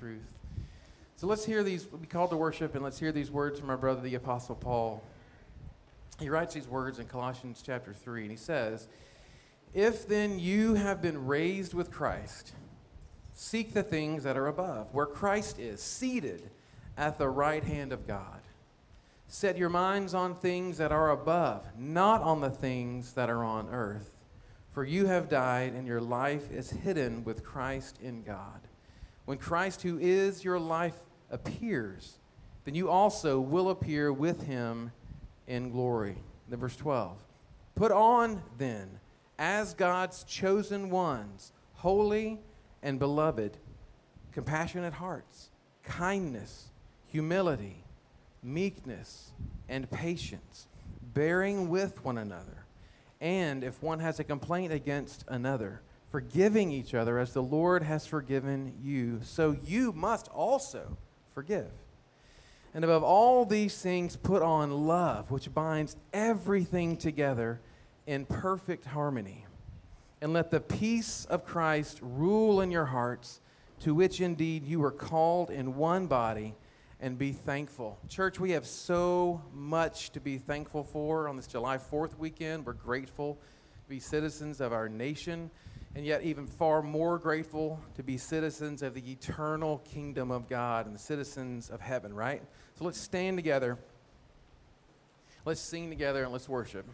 truth. So let's hear these, we'll be called to worship, and let's hear these words from our brother, the Apostle Paul. He writes these words in Colossians chapter 3, and he says, "If then you have been raised with Christ, seek the things that are above, where Christ is, seated at the right hand of God. Set your minds on things that are above, not on the things that are on earth. For you have died, and your life is hidden with Christ in God. When Christ, who is your life, appears, then you also will appear with him in glory." Then verse 12. "Put on, then, as God's chosen ones, holy and beloved, compassionate hearts, kindness, humility, meekness, and patience, bearing with one another. And if one has a complaint against another, forgiving each other as the Lord has forgiven you, so you must also forgive. And above all these things, put on love, which binds everything together in perfect harmony. And let the peace of Christ rule in your hearts, to which indeed you were called in one body, and be thankful." Church, we have so much to be thankful for on this July 4th weekend. We're grateful to be citizens of our nation, and yet even far more grateful to be citizens of the eternal kingdom of God and the citizens of heaven, right? So let's stand together, let's sing together, and let's worship.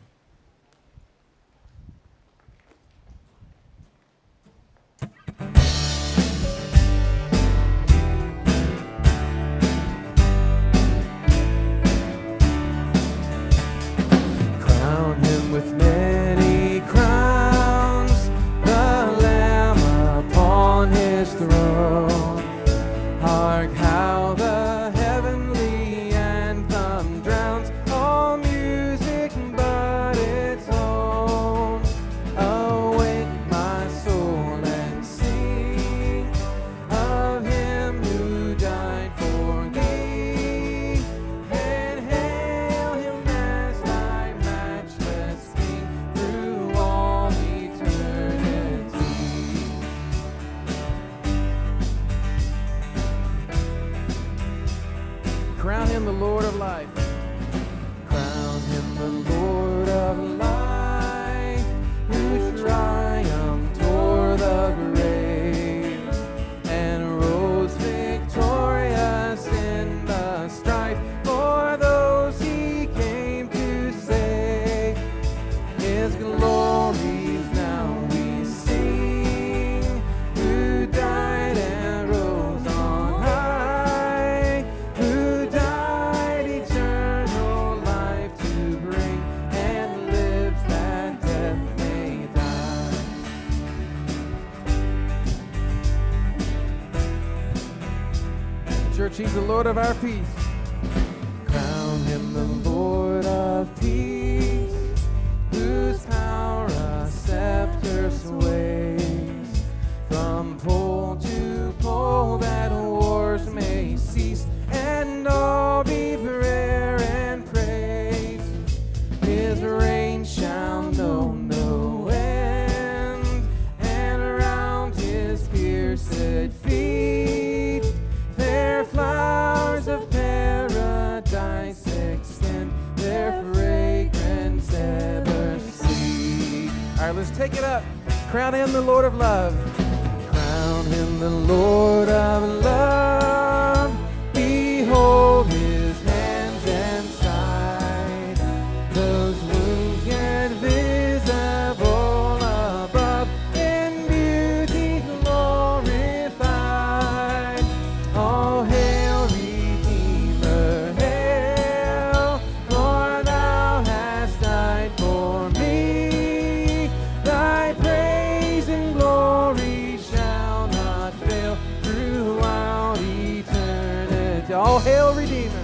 With many crowns, the Lamb upon his throne. Hark how the heavenly anthem drowns all music but its own. Awake my soul and sing of him who died for thee, and hail him as thy matchless through all eternity. Crown him the Lord of life. Crown him the Lord of life, who triumphed o'er the grave and rose victorious in the strife for those he came to save. His glories now we sing, who died and rose on high, who died eternal life to bring, and lives that death may die. Church, he's the Lord of our peace. Crown him the Lord of peace, whose power a scepter sways. From pole to pole that wars may cease, and all be prayer and praise. His reign shall know no end, and around his pierced feet their flowers of paradise extend, their fragrance ever sweet. All right, let's take it up. Crown him the Lord of love. Crown him the Lord of love. Behold his hands and side, those wounds yet visible above, in beauty glorified. All hail, Redeemer, hail, for thou hast died for me. Thy praise and glory shall not fail throughout eternity. All hail, Redeemer.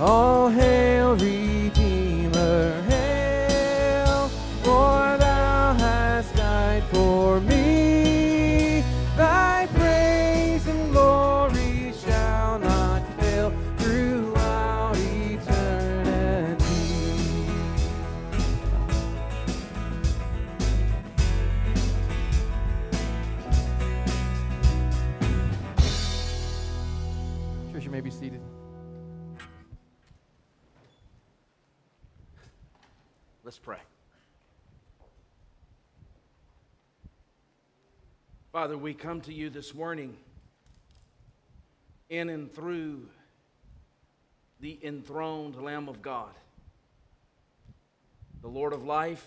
All hail, Redeemer, hail, for thou hast died for me. Thy praise and glory shall not fail throughout eternity. Church, you may be seated. Let's pray. Father, we come to you this morning in and through the enthroned Lamb of God, the Lord of life,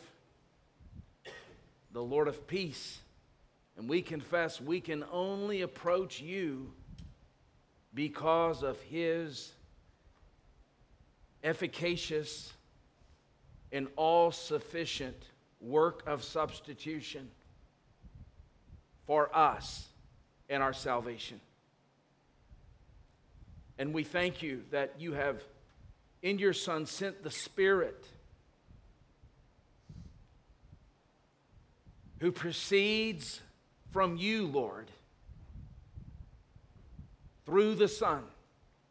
the Lord of peace, and we confess we can only approach you because of his efficacious and all-sufficient work of substitution for us and our salvation. And we thank you that you have, in your Son, sent the Spirit who proceeds from you, Lord, through the Son,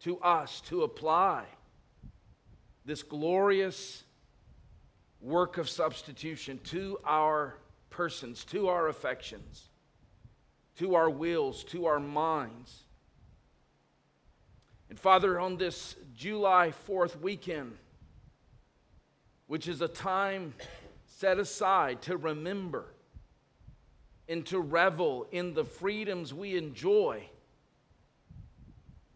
to us to apply this glorious work of substitution to our persons, to our affections, to our wills, to our minds. And Father, on this July 4th weekend, which is a time set aside to remember and to revel in the freedoms we enjoy,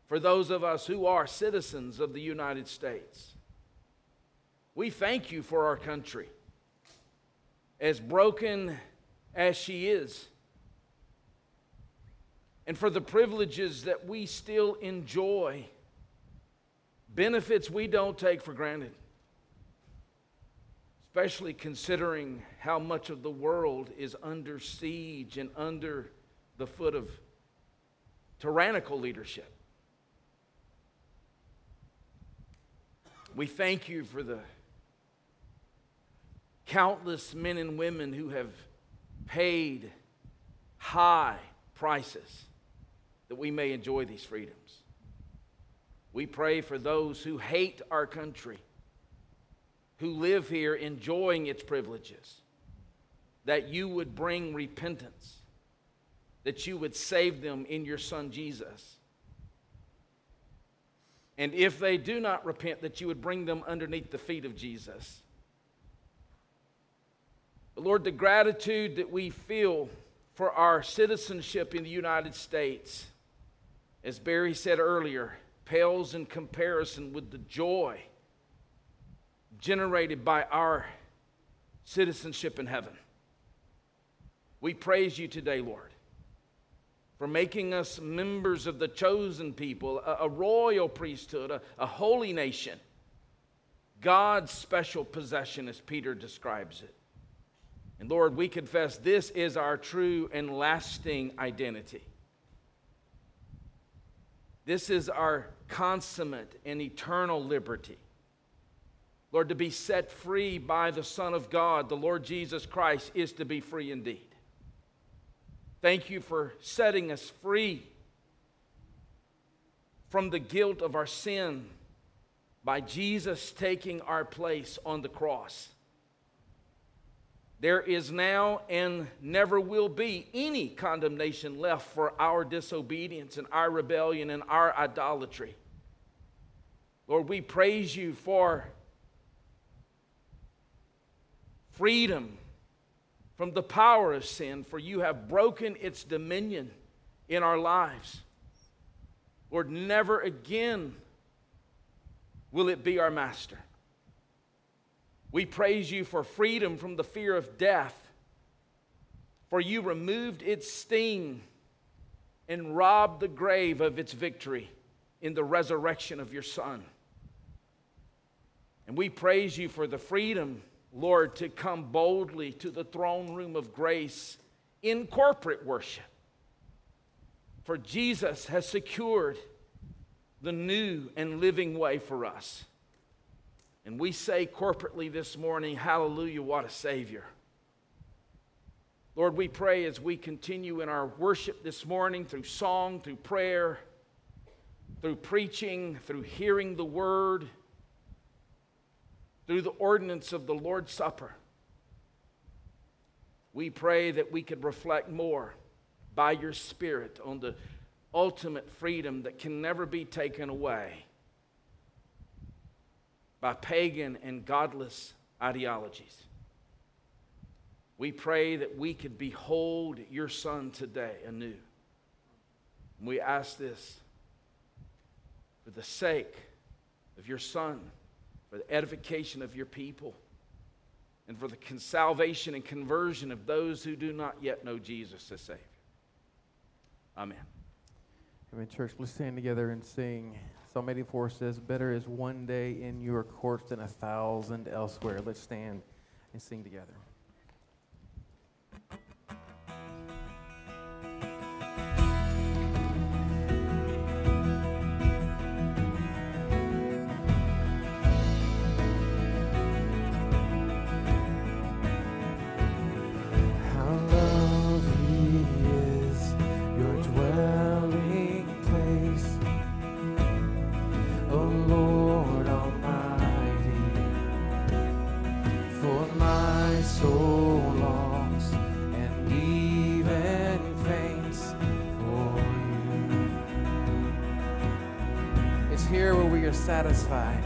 for those of us who are citizens of the United States, we thank you for our country. As broken as she is, and for the privileges that we still enjoy, benefits we don't take for granted, especially considering how much of the world is under siege and under the foot of tyrannical leadership. We thank you for the countless men and women who have paid high prices that we may enjoy these freedoms. We pray for those who hate our country, who live here enjoying its privileges, that you would bring repentance, that you would save them in your Son Jesus. And if they do not repent, that you would bring them underneath the feet of Jesus. But Lord, the gratitude that we feel for our citizenship in the United States, as Barry said earlier, pales in comparison with the joy generated by our citizenship in heaven. We praise you today, Lord, for making us members of the chosen people, a royal priesthood, a holy nation, God's special possession, as Peter describes it. And Lord, we confess this is our true and lasting identity. This is our consummate and eternal liberty. Lord, to be set free by the Son of God, the Lord Jesus Christ, is to be free indeed. Thank you for setting us free from the guilt of our sin by Jesus taking our place on the cross. There is now and never will be any condemnation left for our disobedience and our rebellion and our idolatry. Lord, we praise you for freedom from the power of sin, for you have broken its dominion in our lives. Lord, never again will it be our master. We praise you for freedom from the fear of death, for you removed its sting and robbed the grave of its victory in the resurrection of your Son. And we praise you for the freedom, Lord, to come boldly to the throne room of grace in corporate worship. For Jesus has secured the new and living way for us. And we say corporately this morning, hallelujah, what a Savior. Lord, we pray as we continue in our worship this morning through song, through prayer, through preaching, through hearing the word, through the ordinance of the Lord's Supper, we pray that we could reflect more by your Spirit on the ultimate freedom that can never be taken away by pagan and godless ideologies. We pray that we could behold your Son today anew. And we ask this for the sake of your Son, for the edification of your people, and for the salvation and conversion of those who do not yet know Jesus as Savior. Amen. Amen, church. Let's stand together and sing. Psalm 84 says, better is one day in your courts than 1,000 elsewhere. Let's stand and sing together. Satisfied,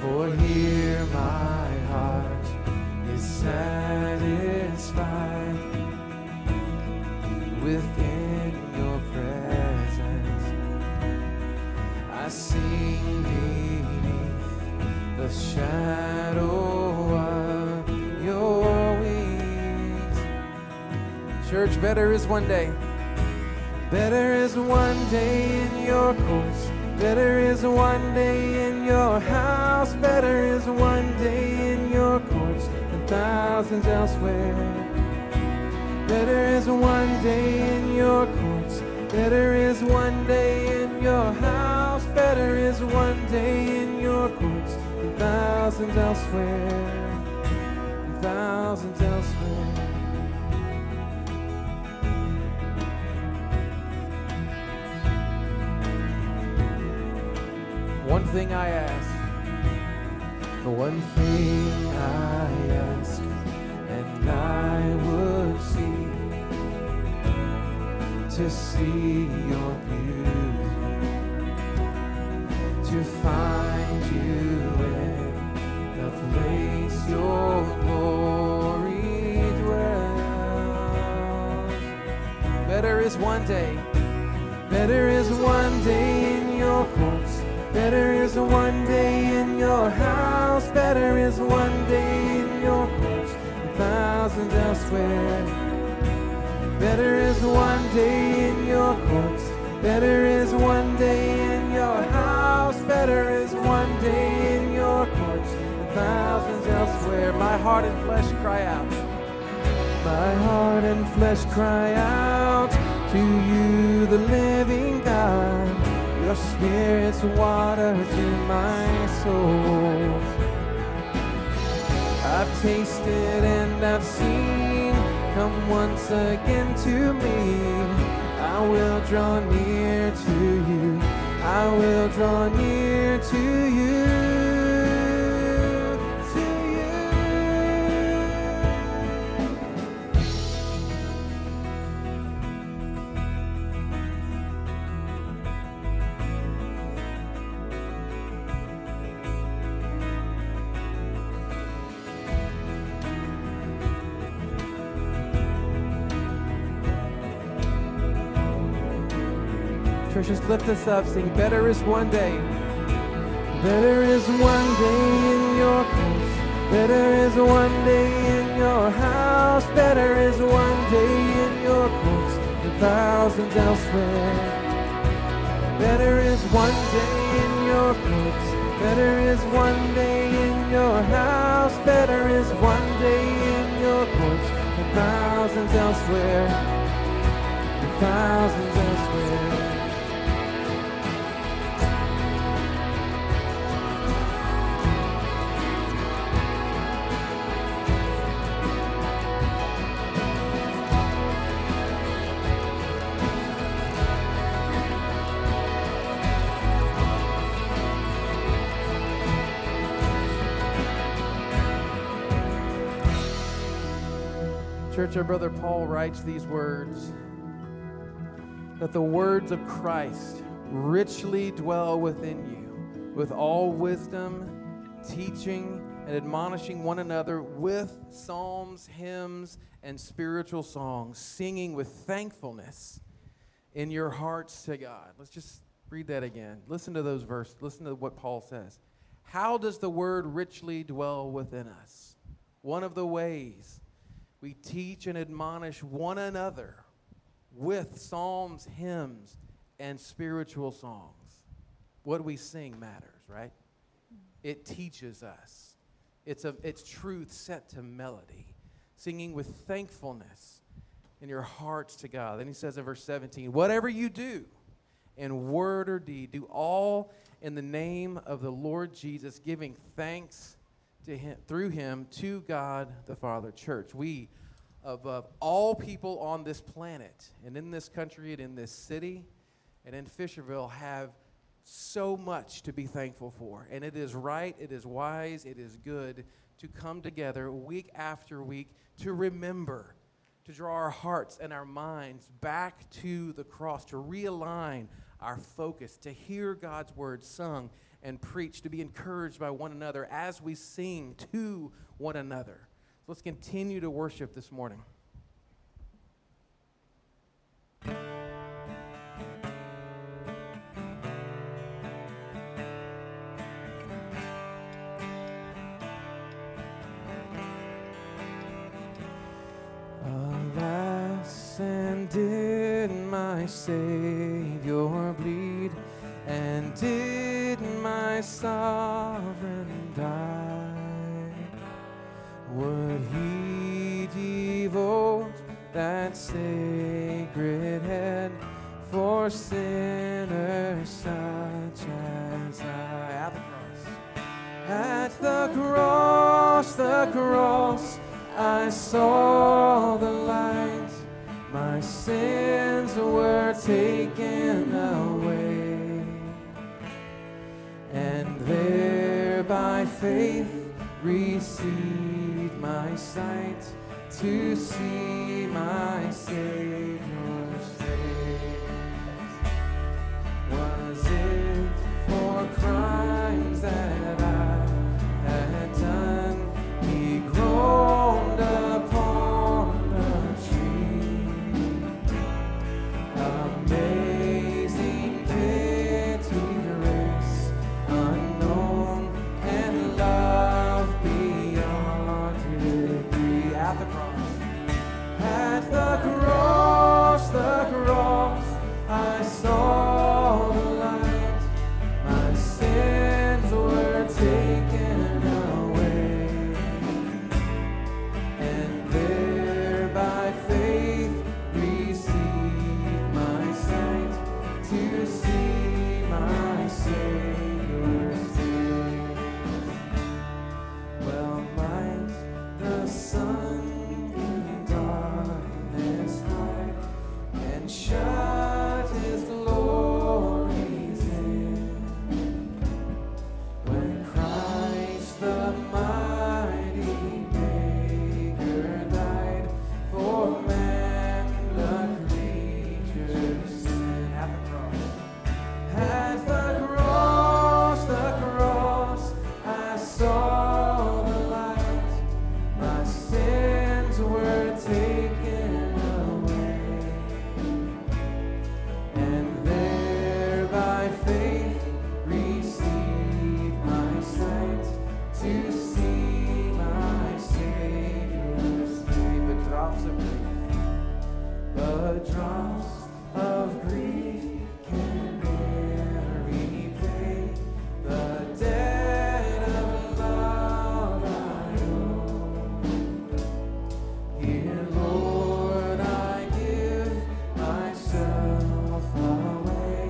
for here my heart is satisfied within your presence. I sing beneath the shadow of your wings. Church, better is one day. Better is one day in your courts. Better is one day in your house. Better is one day in your courts than thousands elsewhere. Better is one day in your courts. Better is one day in your house. Better is one day in your courts than thousands elsewhere. And thousands elsewhere. One thing I ask, the one thing I ask, and I would see, to see your beauty, to find you in the place your glory dwells. Better is one day. Better is one day in your courts. Better is one day in your house. Better is one day in your courts than thousands elsewhere. Better is one day in your courts. Better is one day in your house. Better is one day in your courts than thousands elsewhere. My heart and flesh cry out. My heart and flesh cry out to you, the living God. Your Spirit's water to my soul. I've tasted and I've seen. Come once again to me. I will draw near to you. I will draw near to you. To Just lift us up, sing, better is one day. Better is one day in your courts. Better is one day in your house. Better is one day in your courts than thousands elsewhere. Better is one day in your courts. Better is one day in your house. Better is one day in your courts than thousands elsewhere. Than thousands elsewhere. Church, our brother Paul writes these words. that the words of Christ richly dwell within you, with all wisdom, teaching, and admonishing one another with psalms, hymns, and spiritual songs, singing with thankfulness in your hearts to God. Let's just read that again. Listen to those verses. Listen to what Paul says. How does the word richly dwell within us? One of the ways we teach and admonish one another with psalms, hymns, and spiritual songs. What we sing matters, right? It teaches us. It's truth set to melody, singing with thankfulness in your hearts to God. Then he says in verse 17, whatever you do in word or deed, do all in the name of the Lord Jesus, giving thanks to him, through him, to God the Father. Church, we, above all people on this planet and in this country and in this city and in Fisherville, have so much to be thankful for. And it is right, it is wise, it is good to come together week after week to remember, to draw our hearts and our minds back to the cross, to realign our focus, to hear God's word sung and preached, to be encouraged by one another as we sing to one another. So let's continue to worship this morning. Alas, and did my Savior bleed, and did my sovereign die? Would he devote that sacred head for sinners such as I? At the cross, at the cross, I saw the light. My sins were taken away. And there by faith received my sight to see my Savior's face. Was it for crimes that I had done he groaned upon the tree? Amazing pity, unknown, and love beyond degree. At the cross, at the cross, the cross, I saw the light. My sins were taken away, and there by faith received my sight to see my Savior. Well, might the sun in darkness hide and shut his glories in, when Christ the mighty Maker died for man, the creature's sin. At the cross, at the cross, I saw the light. My sins were taken away, and there by faith received my sight to see my Savior's name. But drops of grief, but drops of grief can bury pain. The debt of love I owe. Here, Lord, I give myself away.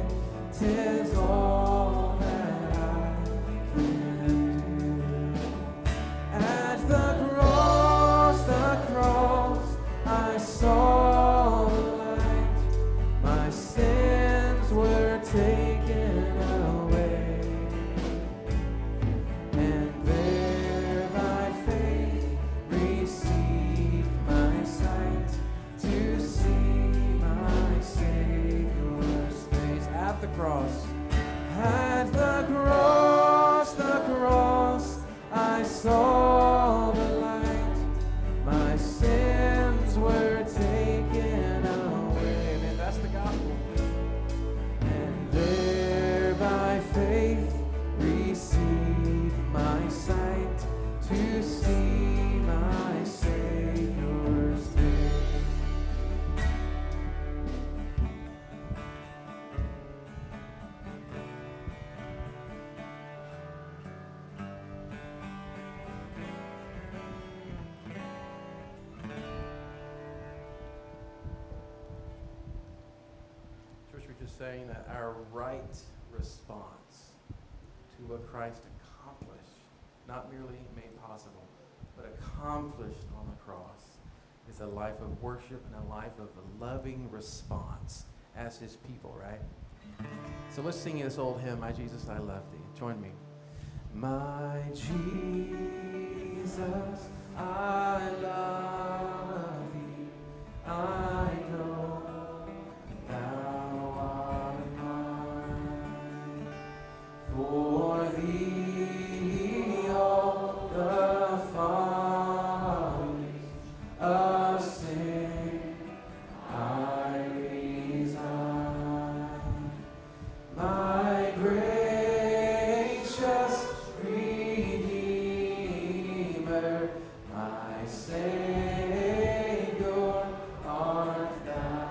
'Tis all that I can do. At the cross, I saw the light. My sins were taken away, and there by faith received my sight to see my Savior. cross. At the cross, I saw the light. My sins were taken away. Amen. That's the gospel. And there by faith receive my sight to see my Savior's face. Church, we're just saying that our right response to what Christ accomplished, not merely made possible, but accomplished on the cross, is a life of worship and a life of a loving response as his people, right? So let's sing this old hymn, My Jesus, I Love Thee. Join me. My Jesus, I love thee. I know thou art mine. For thee all the Father Savior, art thou.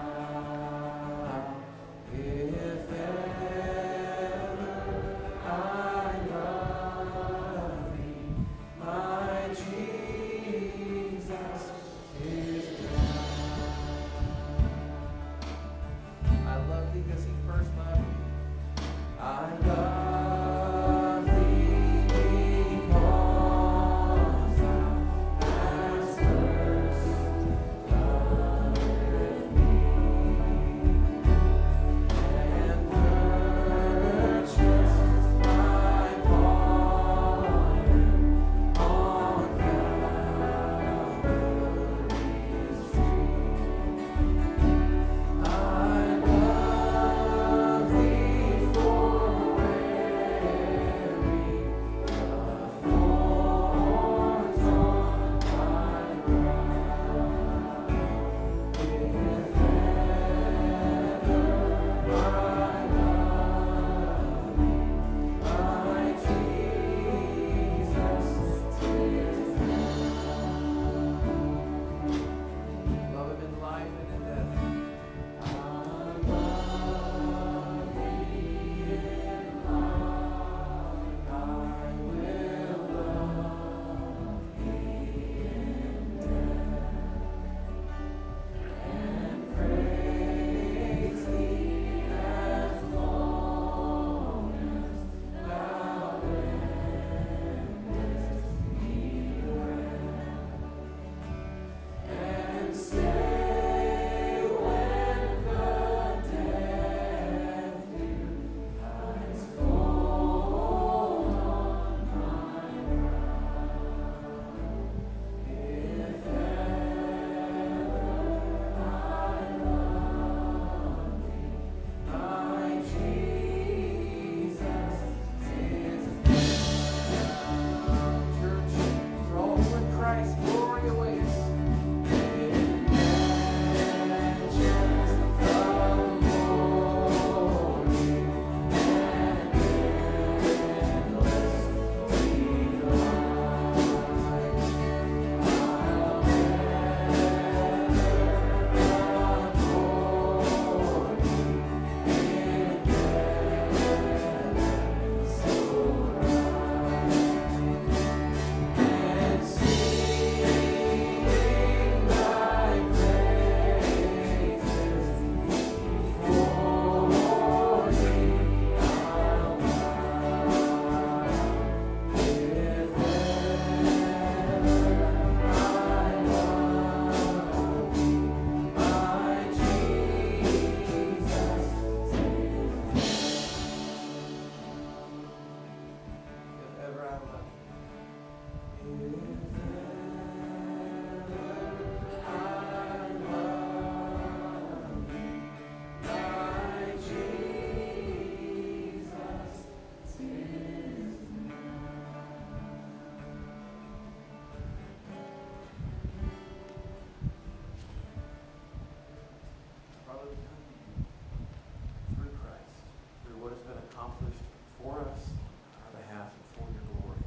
accomplished for us on our behalf and for your glory.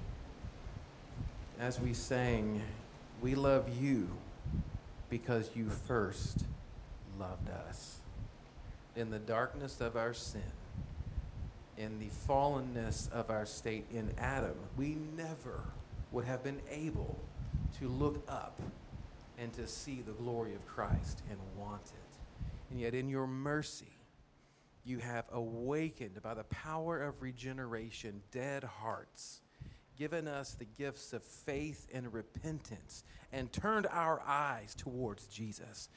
As we sang, we love you because you first loved us. In the darkness of our sin, in the fallenness of our state in Adam, we never would have been able to look up and to see the glory of Christ and want it. And yet in your mercy, you have awakened by the power of regeneration dead hearts, given us the gifts of faith and repentance, and turned our eyes towards Jesus,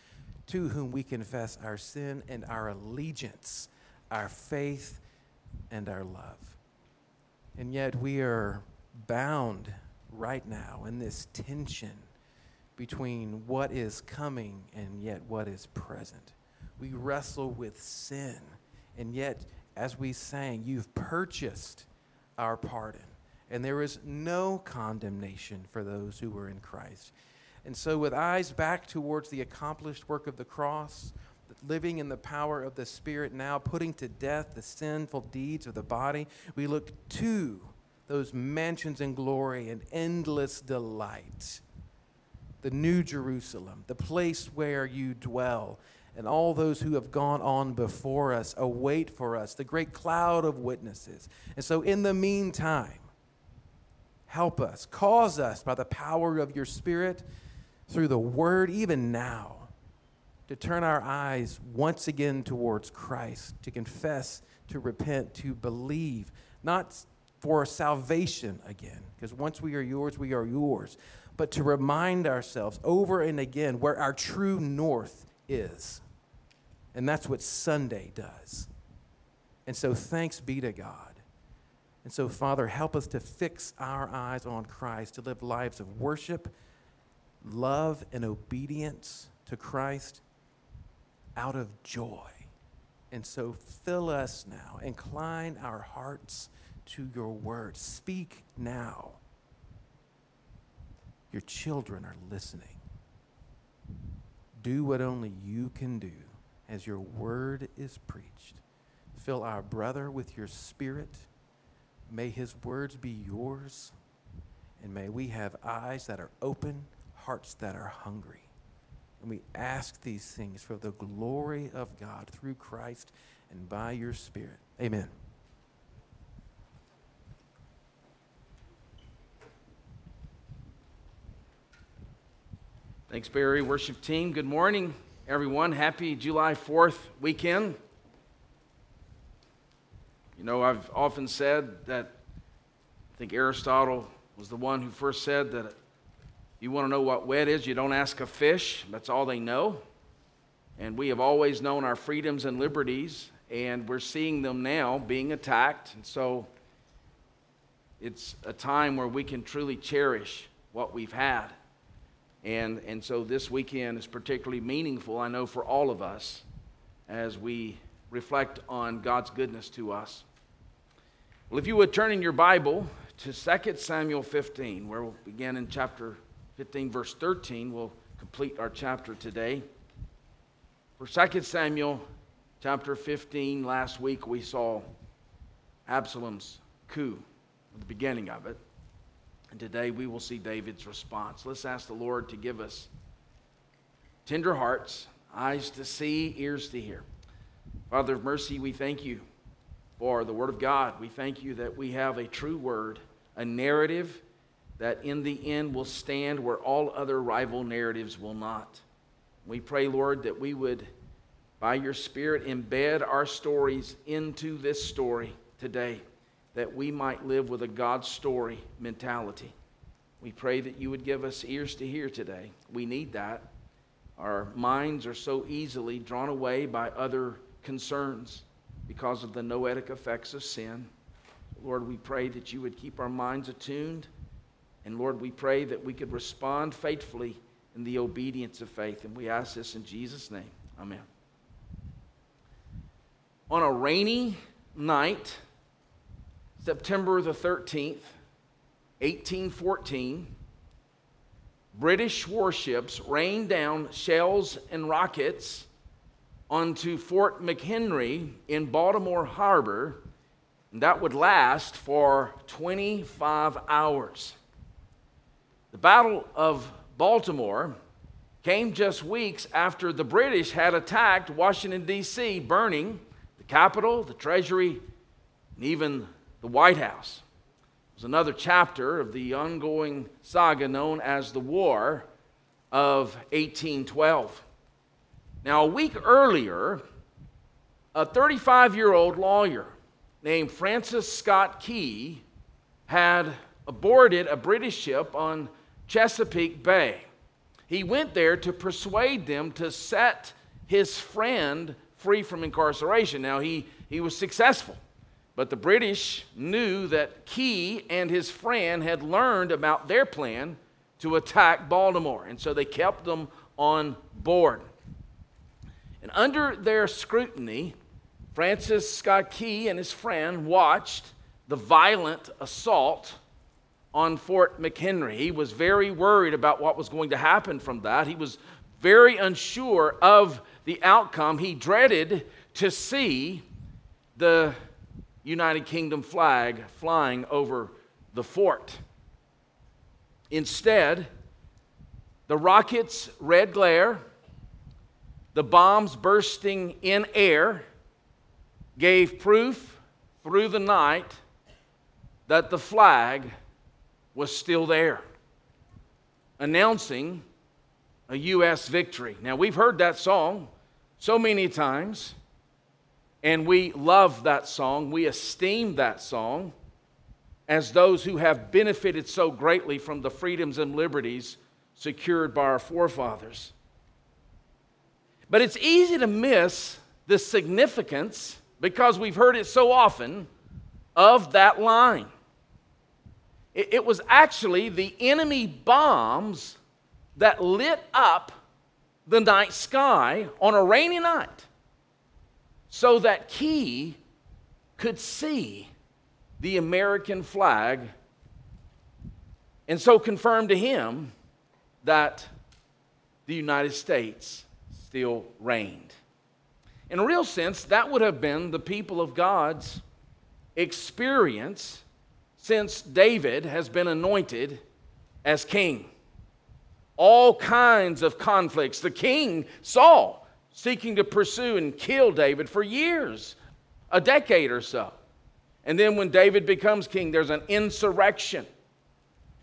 to whom we confess our sin and our allegiance, our faith and our love. And yet we are bound right now in this tension between what is coming and yet what is present. We wrestle with sin, and yet, as we sang, you've purchased our pardon, and there is no condemnation for those who are in Christ. And so with eyes back towards the accomplished work of the cross, living in the power of the Spirit now, putting to death the sinful deeds of the body, we look to those mansions in glory and endless delight, the new Jerusalem, the place where you dwell, and all those who have gone on before us await for us, the great cloud of witnesses. And so in the meantime, help us, cause us by the power of your Spirit through the Word, even now, to turn our eyes once again towards Christ, to confess, to repent, to believe, not for salvation again, because once we are yours, but to remind ourselves over and again where our true north is. And that's what Sunday does. And so thanks be to God. And so, Father, help us to fix our eyes on Christ, to live lives of worship, love, and obedience to Christ out of joy. And so fill us now, incline our hearts to your word. Speak now. Your children are listening. Do what only you can do as your word is preached. Fill our brother with your Spirit. May his words be yours, and may we have eyes that are open, hearts that are hungry. And we ask these things for the glory of God through Christ and by your Spirit. Amen. Thanks, Barry. Worship team, good morning, everyone. Happy July 4th weekend. You know, I've often said that I think Aristotle was the one who first said that you want to know what wet is, you don't ask a fish. That's all they know. And we have always known our freedoms and liberties, and we're seeing them now being attacked. And so it's a time where we can truly cherish what we've had. And so this weekend is particularly meaningful, I know, for all of us as we reflect on God's goodness to us. Well, if you would turn in your Bible to 2 Samuel 15, where we'll begin in chapter 15, verse 13, we'll complete our chapter today. For 2 Samuel chapter 15, last week we saw Absalom's coup, the beginning of it. And today we will see David's response. Let's ask the Lord to give us tender hearts, eyes to see, ears to hear. Father of mercy, we thank you for the Word of God. We thank you that we have a true Word, a narrative that in the end will stand where all other rival narratives will not. We pray, Lord, that we would, by your Spirit, embed our stories into this story today, that we might live with a God story mentality. We pray that you would give us ears to hear today. We need that. Our minds are so easily drawn away by other concerns because of the noetic effects of sin. Lord, we pray that you would keep our minds attuned. And Lord, we pray that we could respond faithfully in the obedience of faith. And we ask this in Jesus' name. Amen. On a rainy night, September the 13th, 1814, British warships rained down shells and rockets onto Fort McHenry in Baltimore Harbor And that would last for 25 hours. The Battle of Baltimore came just weeks after the British had attacked Washington, D.C., burning the Capitol, the Treasury, and even the White House. It was another chapter of the ongoing saga known as the War of 1812. Now, a week earlier, a 35-year-old lawyer named Francis Scott Key had aborted a British ship on Chesapeake Bay. He went there to persuade them to set his friend free from incarceration. Now, he was successful, but the British knew that Key and his friend had learned about their plan to attack Baltimore, and so they kept them on board. And under their scrutiny, Francis Scott Key and his friend watched the violent assault on Fort McHenry. He was very worried about what was going to happen from that. He was very unsure of the outcome. He dreaded to see the United Kingdom flag flying over the fort. Instead, the rocket's red glare, the bombs bursting in air, gave proof through the night that the flag was still there, announcing a U.S. victory. Now, we've heard that song so many times, and we love that song. We esteem that song as those who have benefited so greatly from the freedoms and liberties secured by our forefathers. But it's easy to miss the significance, because we've heard it so often, of that line. It was actually the enemy bombs that lit up the night sky on a rainy night so that Key could see the American flag, and so confirmed to him that the United States still reigned. In a real sense, that would have been the people of God's experience since David has been anointed as king. All kinds of conflicts. The king, Saul, seeking to pursue and kill David for years, a decade or so. And then when David becomes king, there's an insurrection.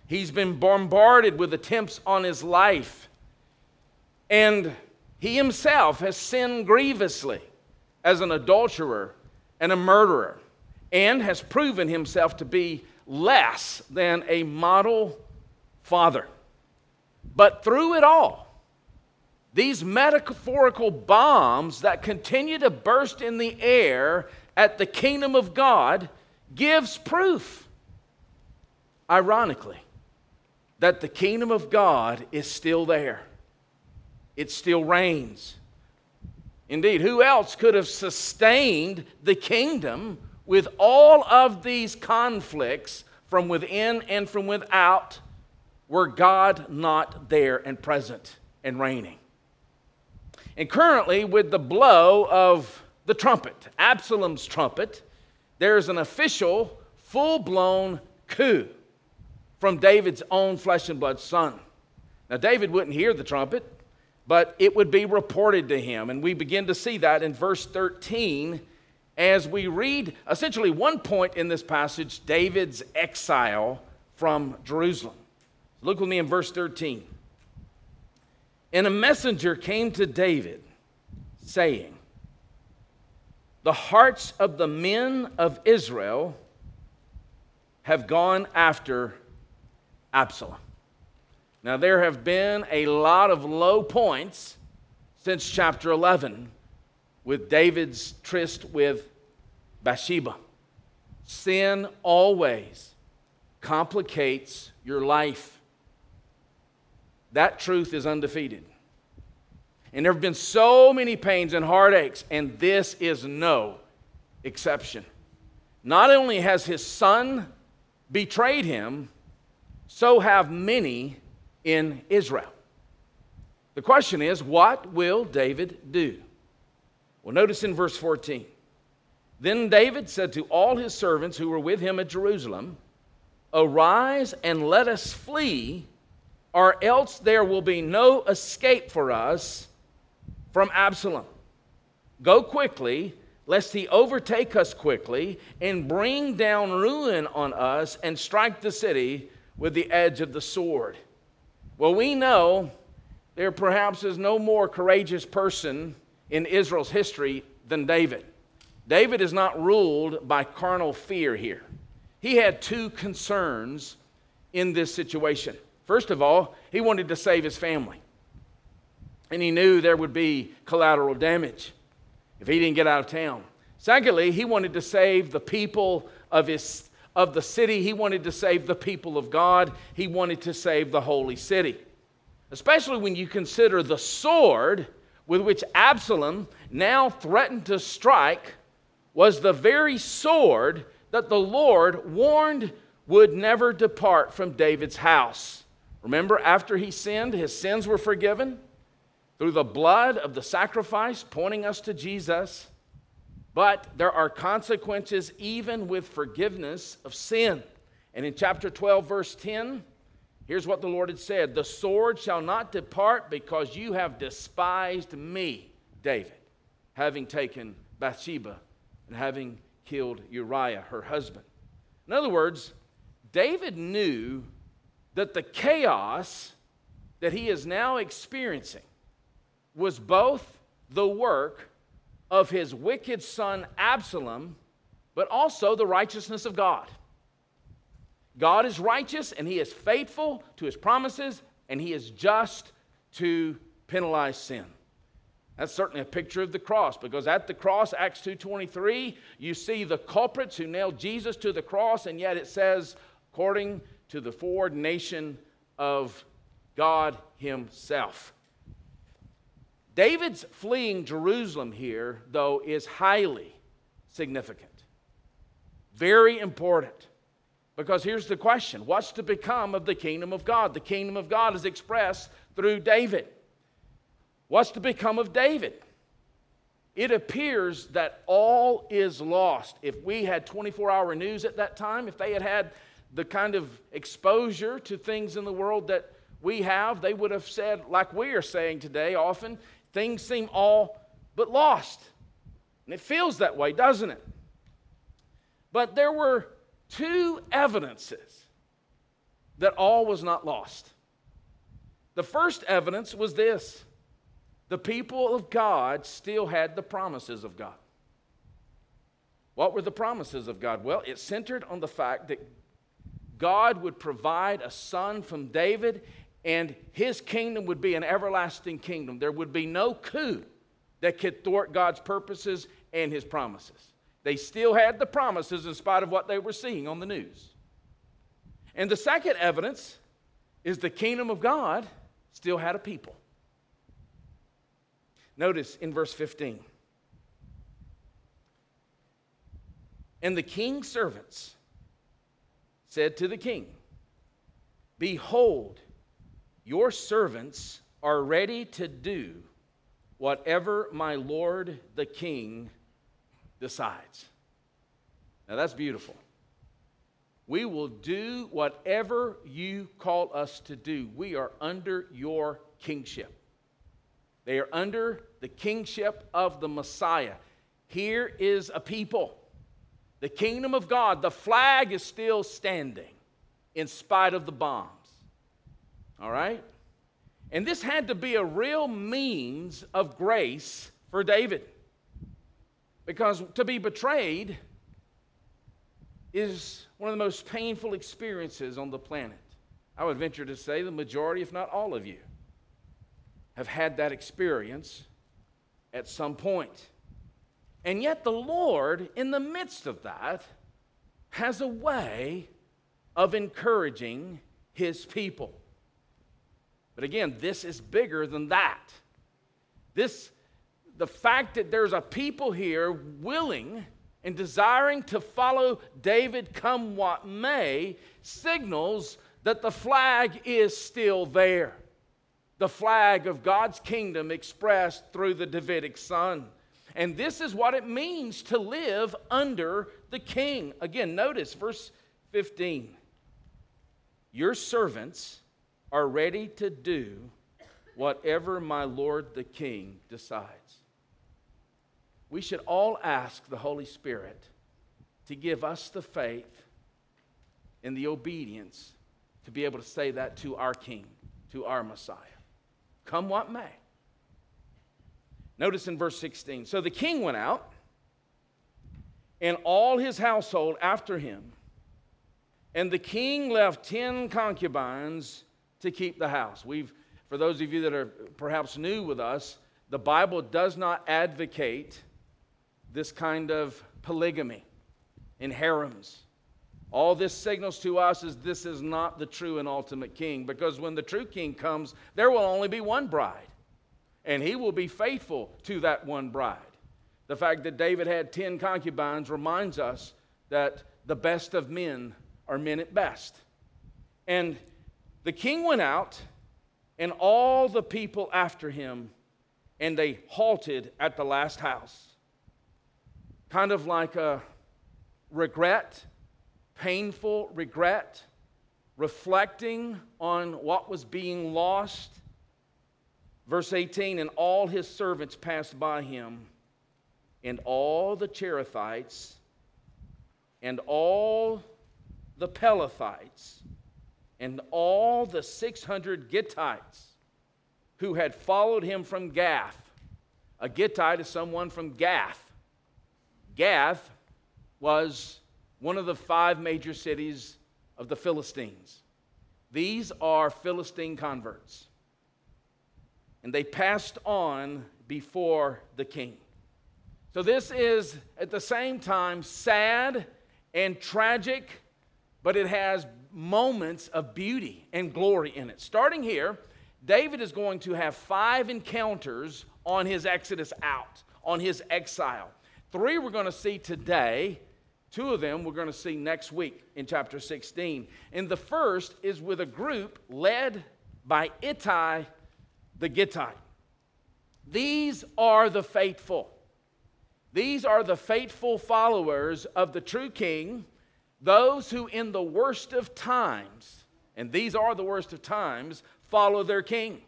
He's been bombarded with attempts on his life. And he himself has sinned grievously as an adulterer and a murderer, and has proven himself to be less than a model father. But through it all, these metaphorical bombs that continue to burst in the air at the kingdom of God gives proof, ironically, that the kingdom of God is still there. It still reigns. Indeed, who else could have sustained the kingdom with all of these conflicts from within and from without, were God not there and present and reigning? And currently, with the blow of the trumpet, Absalom's trumpet, there's an official, full-blown coup from David's own flesh and blood son. Now, David wouldn't hear the trumpet, but it would be reported to him. And we begin to see that in verse 13, as we read essentially one point in this passage, David's exile from Jerusalem. Look with me in verse 13. And a messenger came to David, saying, the hearts of the men of Israel have gone after Absalom. Now, there have been a lot of low points since chapter 11 with David's tryst with Bathsheba. Sin always complicates your life. That truth is undefeated. And there have been so many pains and heartaches, and this is no exception. Not only has his son betrayed him, so have many in Israel. The question is, what will David do? Well, notice in verse 14, Then David said to all his servants who were with him at Jerusalem, "Arise and let us flee, or else there will be no escape for us from Absalom. Go quickly, lest he overtake us quickly and bring down ruin on us and strike the city with the edge of the sword." Well, we know there perhaps is no more courageous person in Israel's history than David. David is not ruled by carnal fear here. He had two concerns in this situation. First of all, he wanted to save his family. And he knew there would be collateral damage if he didn't get out of town. Secondly, he wanted to save the people of the city. He wanted to save the people of God. He wanted to save the holy city. Especially when you consider the sword with which Absalom now threatened to strike was the very sword that the Lord warned would never depart from David's house. Remember, after he sinned, his sins were forgiven through the blood of the sacrifice, pointing us to Jesus. But there are consequences even with forgiveness of sin. And in chapter 12, verse 10, here's what the Lord had said: "The sword shall not depart because you have despised me, David, having taken Bathsheba and having killed Uriah, her husband." In other words, David knew that the chaos that he is now experiencing was both the work of his wicked son Absalom, but also the righteousness of God. God is righteous, and he is faithful to his promises, and he is just to penalize sin. That's certainly a picture of the cross, because at the cross, Acts 2:23, you see the culprits who nailed Jesus to the cross, and yet it says, according to the foreordination of God himself. David's fleeing Jerusalem here, though, is highly significant. Very important. Because here's the question: what's to become of the kingdom of God? The kingdom of God is expressed through David. What's to become of David? It appears that all is lost. If we had 24-hour news at that time, if they had had the kind of exposure to things in the world that we have, they would have said, like we are saying today often, things seem all but lost. And it feels that way, doesn't it? But there were two evidences that all was not lost. The first evidence was this: the people of God still had the promises of God. What were the promises of God? Well, it centered on the fact that God would provide a son from David, and his kingdom would be an everlasting kingdom. There would be no coup that could thwart God's purposes and his promises. They still had the promises in spite of what they were seeing on the news. And the second evidence is the kingdom of God still had a people. Notice in verse 15. "And the king's servants said to the king, 'Behold, your servants are ready to do whatever my lord the king decides.'" Now that's beautiful. We will do whatever you call us to do. We are under your kingship. They are under the kingship of the Messiah. Here is a people. The kingdom of God, the flag is still standing in spite of the bombs. All right? And this had to be a real means of grace for David, because to be betrayed is one of the most painful experiences on the planet. I would venture to say the majority, if not all of you, have had that experience at some point. And yet the Lord, in the midst of that, has a way of encouraging his people. But again, this is bigger than that. The fact that there's a people here willing and desiring to follow David come what may signals that the flag is still there. The flag of God's kingdom expressed through the Davidic son. And this is what it means to live under the king. Again, notice verse 15. Your servants are ready to do whatever my Lord the King decides. We should all ask the Holy Spirit to give us the faith and the obedience to be able to say that to our King, to our Messiah, come what may. Notice in verse 16, so the king went out and all his household after him, and the king left 10 concubines to keep the house. For those of you that are perhaps new with us, the Bible does not advocate this kind of polygamy in harems. All this signals to us is this is not the true and ultimate king, because when the true king comes, there will only be one bride, and he will be faithful to that one bride. The fact that David had 10 concubines reminds us that the best of men are men at best. And the king went out, and all the people after him, and they halted at the last house. Kind of like a regret, painful regret, reflecting on what was being lost. Verse 18, and all his servants passed by him, and all the Cherethites, and all the Pelethites, and all the 600 Gittites who had followed him from Gath. A Gittite is someone from Gath. Gath was one of the 5 major cities of the Philistines. These are Philistine converts. And they passed on before the king. So this is, at the same time, sad and tragic, but it has moments of beauty and glory in it. Starting here, David is going to have 5 encounters on his exodus out, on his exile. 3 we're going to see today. 2 of them we're going to see next week in chapter 16. And the first is with a group led by Ittai the Gittite. These are the faithful. These are the faithful followers of the true king, those who in the worst of times, and these are the worst of times, follow their king.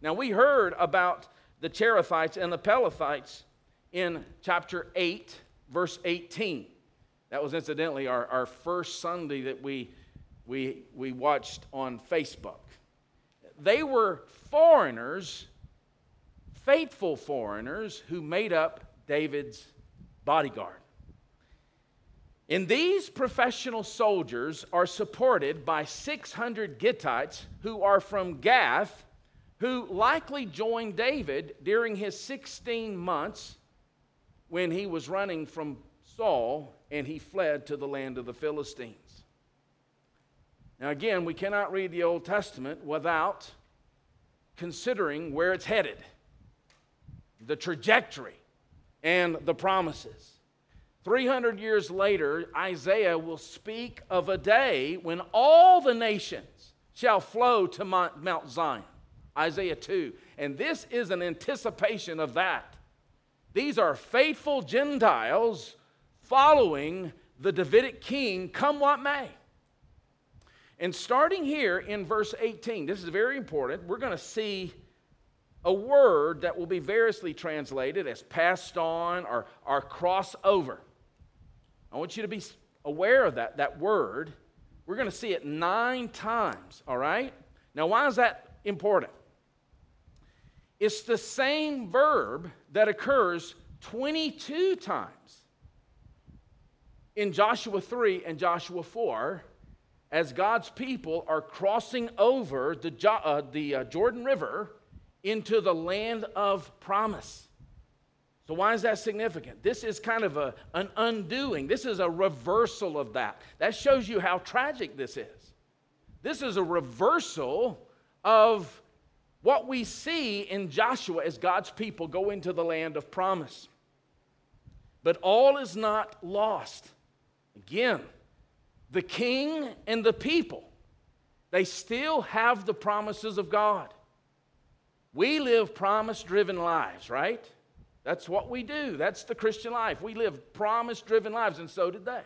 Now we heard about the Cherethites and the Pelethites in chapter 8, verse 18. That was incidentally our first Sunday that we watched on Facebook. They were foreigners, faithful foreigners, who made up David's bodyguard. And these professional soldiers are supported by 600 Gittites who are from Gath, who likely joined David during his 16 months when he was running from Saul and he fled to the land of the Philistines. Now again, we cannot read the Old Testament without considering where it's headed, the trajectory, and the promises. 300 years later, Isaiah will speak of a day when all the nations shall flow to Mount Zion, Isaiah 2. And this is an anticipation of that. These are faithful Gentiles following the Davidic king, come what may. And starting here in verse 18, this is very important. We're going to see a word that will be variously translated as passed on or cross over. I want you to be aware of that word. We're going to see it 9 times, all right? Now, why is that important? It's the same verb that occurs 22 times in Joshua 3 and Joshua 4, as God's people are crossing over the Jordan River into the land of promise. So why is that significant? This is kind of an undoing. This is a reversal of that. That shows you how tragic this is. This is a reversal of what we see in Joshua as God's people go into the land of promise. But all is not lost. Again, the king and the people, they still have the promises of God. We live promise-driven lives, right? That's what we do. That's the Christian life. We live promise-driven lives, and so did they.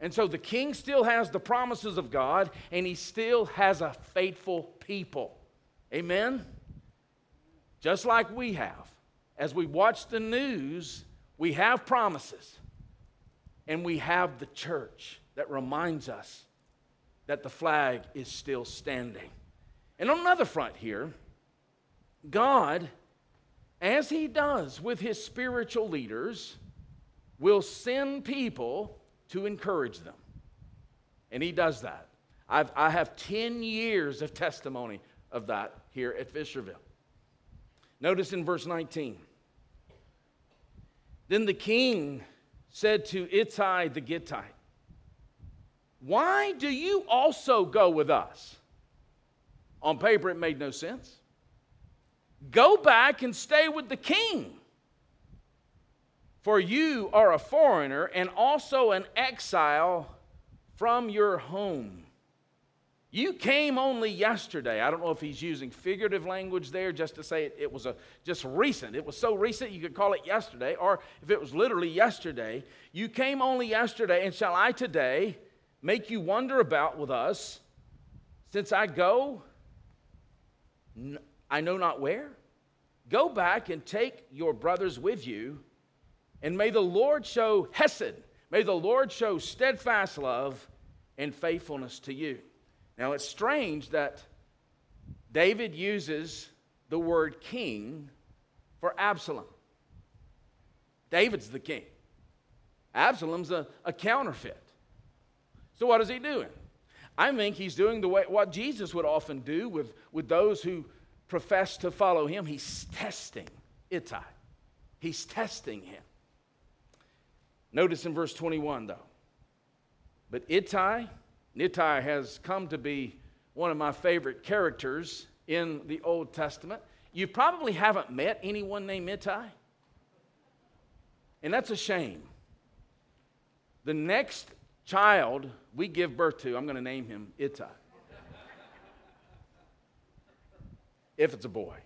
And so the king still has the promises of God, and he still has a faithful people. Amen? Just like we have. As we watch the news, we have promises. And we have the church that reminds us that the flag is still standing. And on another front here, God, as he does with his spiritual leaders, will send people to encourage them. And he does that. I have 10 years of testimony of that here at Fisherville. Notice in verse 19. Then the king said to Ittai the Gittite, "Why do you also go with us?" On paper, it made no sense. "Go back and stay with the king. For you are a foreigner and also an exile from your home. You came only yesterday." I don't know if he's using figurative language there just to say it was just recent. It was so recent you could call it yesterday, or if it was literally yesterday. "You came only yesterday, and shall I today make you wander about with us, since I go, I know not where? Go back and take your brothers with you, and may the Lord show Hesed. May the Lord show steadfast love and faithfulness to you." Now, it's strange that David uses the word king for Absalom. David's the king. Absalom's a counterfeit. So what is he doing? I think he's doing what Jesus would often do with those who profess to follow him. He's testing Ittai. He's testing him. Notice in verse 21, though. But Ittai has come to be one of my favorite characters in the Old Testament. You probably haven't met anyone named Ittai, and that's a shame. The next child we give birth to, I'm going to name him Ittai. If it's a boy.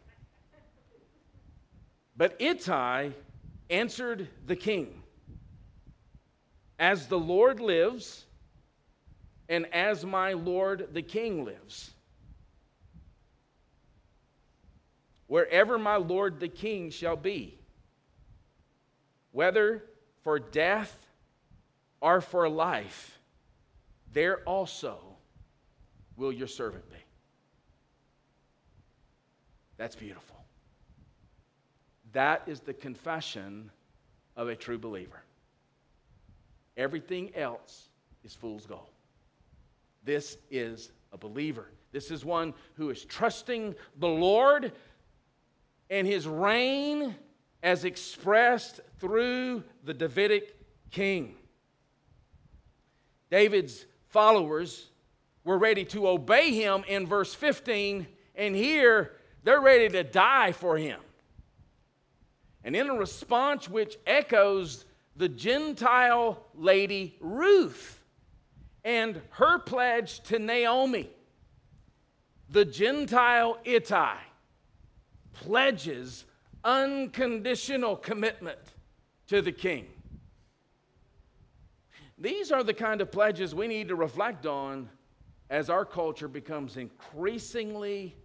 But Ittai answered the king, "As the Lord lives, and as my Lord the king lives, wherever my Lord the king shall be, whether for death or for life, there also will your servant be." That's beautiful. That is the confession of a true believer. Everything else is fool's gold. This is a believer. This is one who is trusting the Lord and his reign as expressed through the Davidic king. David's followers were ready to obey him in verse 15, and here they're ready to die for him. And in a response which echoes the Gentile lady Ruth and her pledge to Naomi, the Gentile Ittai pledges unconditional commitment to the king. These are the kind of pledges we need to reflect on as our culture becomes increasingly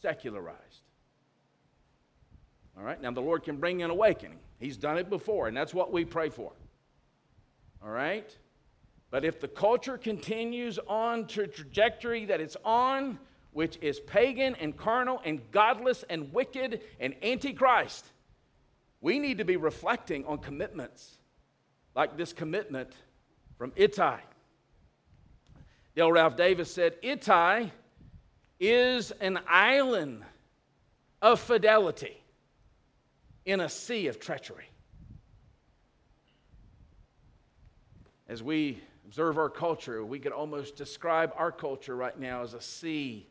secularized. All right, now the Lord can bring an awakening. He's done it before, and that's what we pray for. All right? But if the culture continues on to the trajectory that it's on, which is pagan and carnal and godless and wicked and antichrist, we need to be reflecting on commitments like this commitment from Ittai. Dale Ralph Davis said, "Ittai is an island of fidelity in a sea of treachery." As we observe our culture, we could almost describe our culture right now as a sea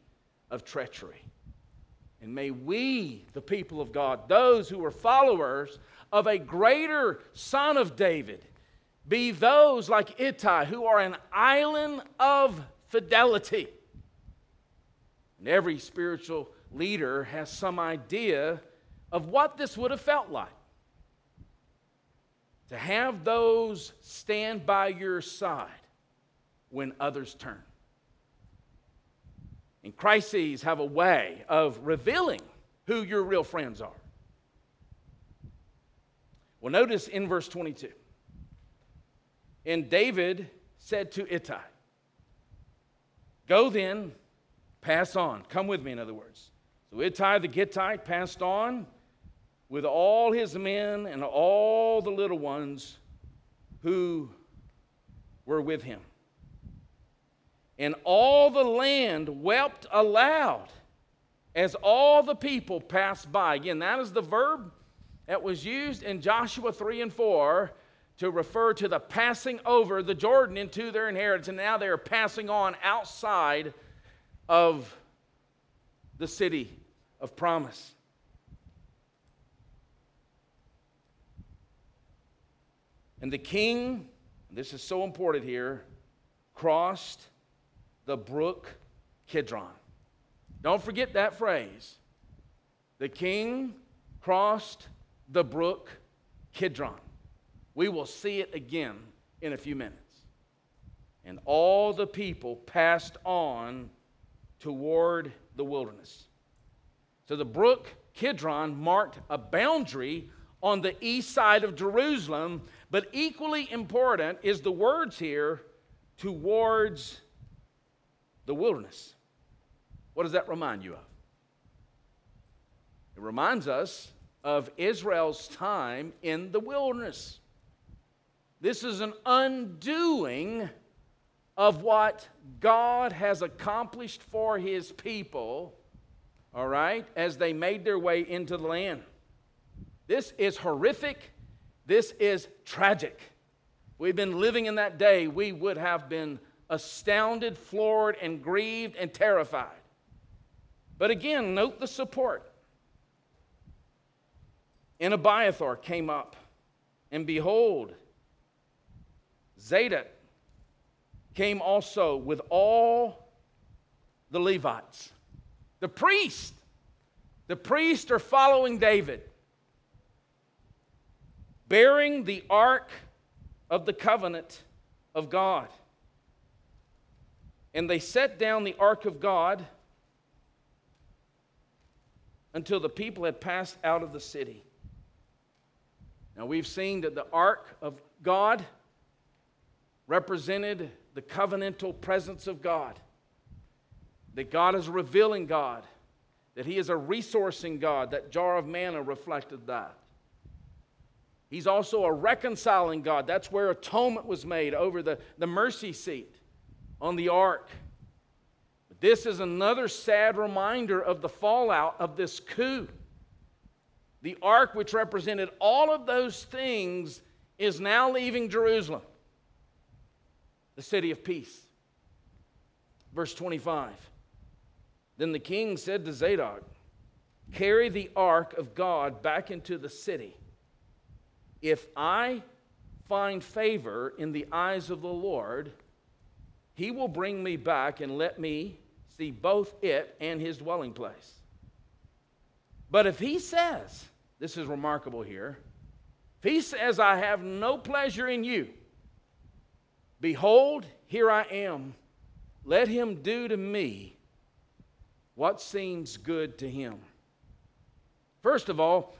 of treachery. And may we, the people of God, those who are followers of a greater son of David, be those like Ittai who are an island of fidelity. And every spiritual leader has some idea of what this would have felt like. to have those stand by your side when others turn. And crises have a way of revealing who your real friends are. Well, notice in verse 22. And David said to Ittai, "Go then, pass on." Come with me, in other words. So Ittai the Gittite passed on with all his men and all the little ones who were with him. And all the land wept aloud as all the people passed by. Again, that is the verb that was used in Joshua 3 and 4 to refer to the passing over the Jordan into their inheritance. And now they are passing on outside of the city of promise. And the king, this is so important here, crossed the brook Kidron. Don't forget that phrase. The king crossed the brook Kidron. We will see it again in a few minutes. And all the people passed on toward the wilderness. So the brook Kidron marked a boundary on the east side of Jerusalem, but equally important is the words here, towards the wilderness. What does that remind you of? It reminds us of Israel's time in the wilderness. This is an undoing of what God has accomplished for his people, all right, as they made their way into the land. This is horrific. This is tragic. We've been living in that day. We would have been astounded, floored, and grieved, and terrified. But again, note the support. And Abiathar came up, and behold, Zadok came also with all the Levites. The priests are following David, bearing the ark of the covenant of God. And they set down the ark of God until the people had passed out of the city. Now we've seen that the ark of God represented the covenantal presence of God, that God is revealing God, that he is a resourcing God. That jar of manna reflected that. He's also a reconciling God. That's where atonement was made over the mercy seat on the ark. But this is another sad reminder of the fallout of this coup. The ark, which represented all of those things, is now leaving Jerusalem, the city of peace. Verse 25. Then the king said to Zadok, "Carry the ark of God back into the city. If I find favor in the eyes of the Lord, he will bring me back and let me see both it and his dwelling place. But if he says," this is remarkable here, "if he says, I have no pleasure in you, behold, here I am. Let him do to me what seems good to him." First of all,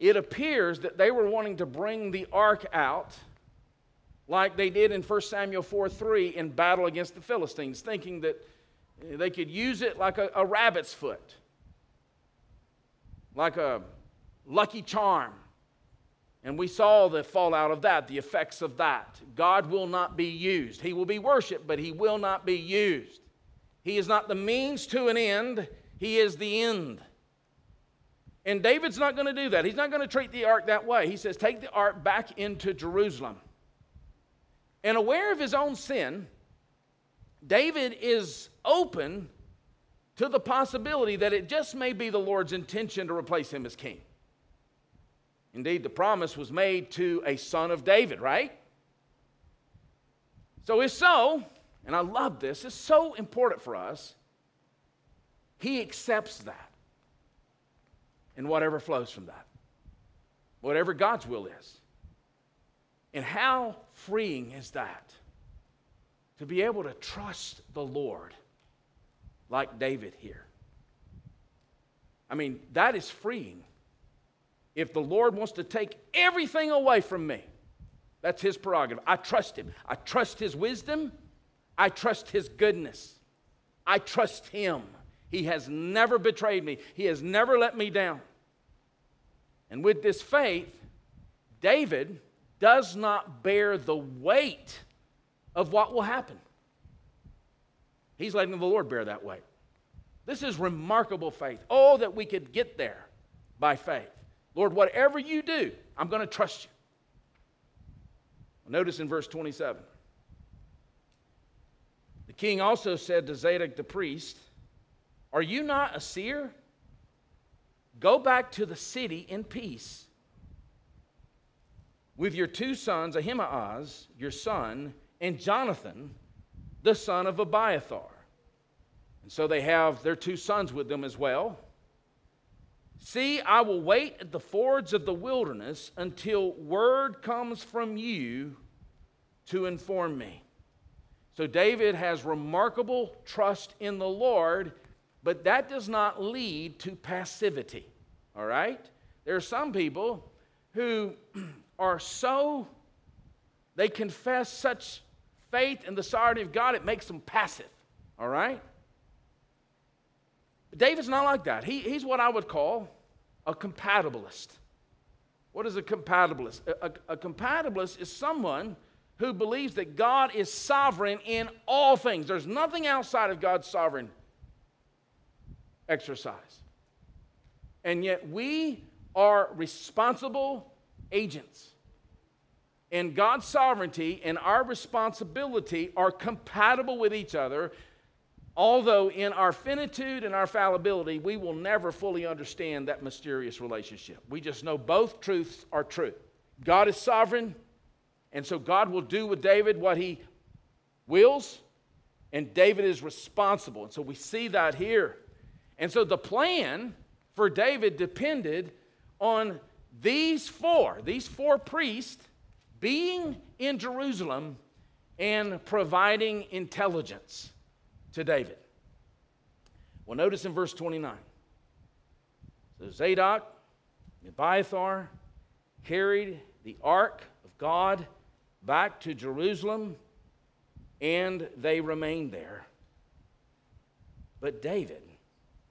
it appears that they were wanting to bring the ark out like they did in 1 Samuel 4:3 in battle against the Philistines, thinking that they could use it like a rabbit's foot, like a lucky charm. And we saw the fallout of that, the effects of that. God will not be used. He will be worshipped, but he will not be used. He is not the means to an end. He is the end. And David's not going to do that. He's not going to treat the ark that way. He says, take the ark back into Jerusalem. And aware of his own sin, David is open to the possibility that it just may be the Lord's intention to replace him as king. Indeed, the promise was made to a son of David, right? So if so, and I love this, it's so important for us, he accepts that and whatever flows from that, whatever God's will is. And how freeing is that? To be able to trust the Lord like David here. I mean, that is freeing. If the Lord wants to take everything away from me, that's his prerogative. I trust him. I trust his wisdom. I trust his goodness. I trust him. He has never betrayed me. He has never let me down. And with this faith, David does not bear the weight of what will happen. He's letting the Lord bear that weight. This is remarkable faith. Oh, that we could get there by faith. Lord, whatever you do, I'm going to trust you. Notice in verse 27. The king also said to Zadok the priest, "Are you not a seer? Go back to the city in peace with your two sons, Ahimaaz, your son, and Jonathan, the son of Abiathar." And so they have their two sons with them as well. "See, I will wait at the fords of the wilderness until word comes from you to inform me." So David has remarkable trust in the Lord, but that does not lead to passivity, all right? There are some people who are so, they confess such faith in the sovereignty of God, it makes them passive, all right? But David's not like that. He's what I would call a compatibilist. What is a compatibilist? A compatibilist is someone who believes that God is sovereign in all things. There's nothing outside of God's sovereign exercise. And yet we are responsible agents. And God's sovereignty and our responsibility are compatible with each other, although in our finitude and our fallibility, we will never fully understand that mysterious relationship. We just know both truths are true. God is sovereign, and so God will do with David what he wills, and David is responsible. And so we see that here. And so the plan for David depended on these four priests being in Jerusalem and providing intelligence to David. Well, notice in verse 29. So Zadok and Abiathar carried the ark of God back to Jerusalem, and they remained there. But David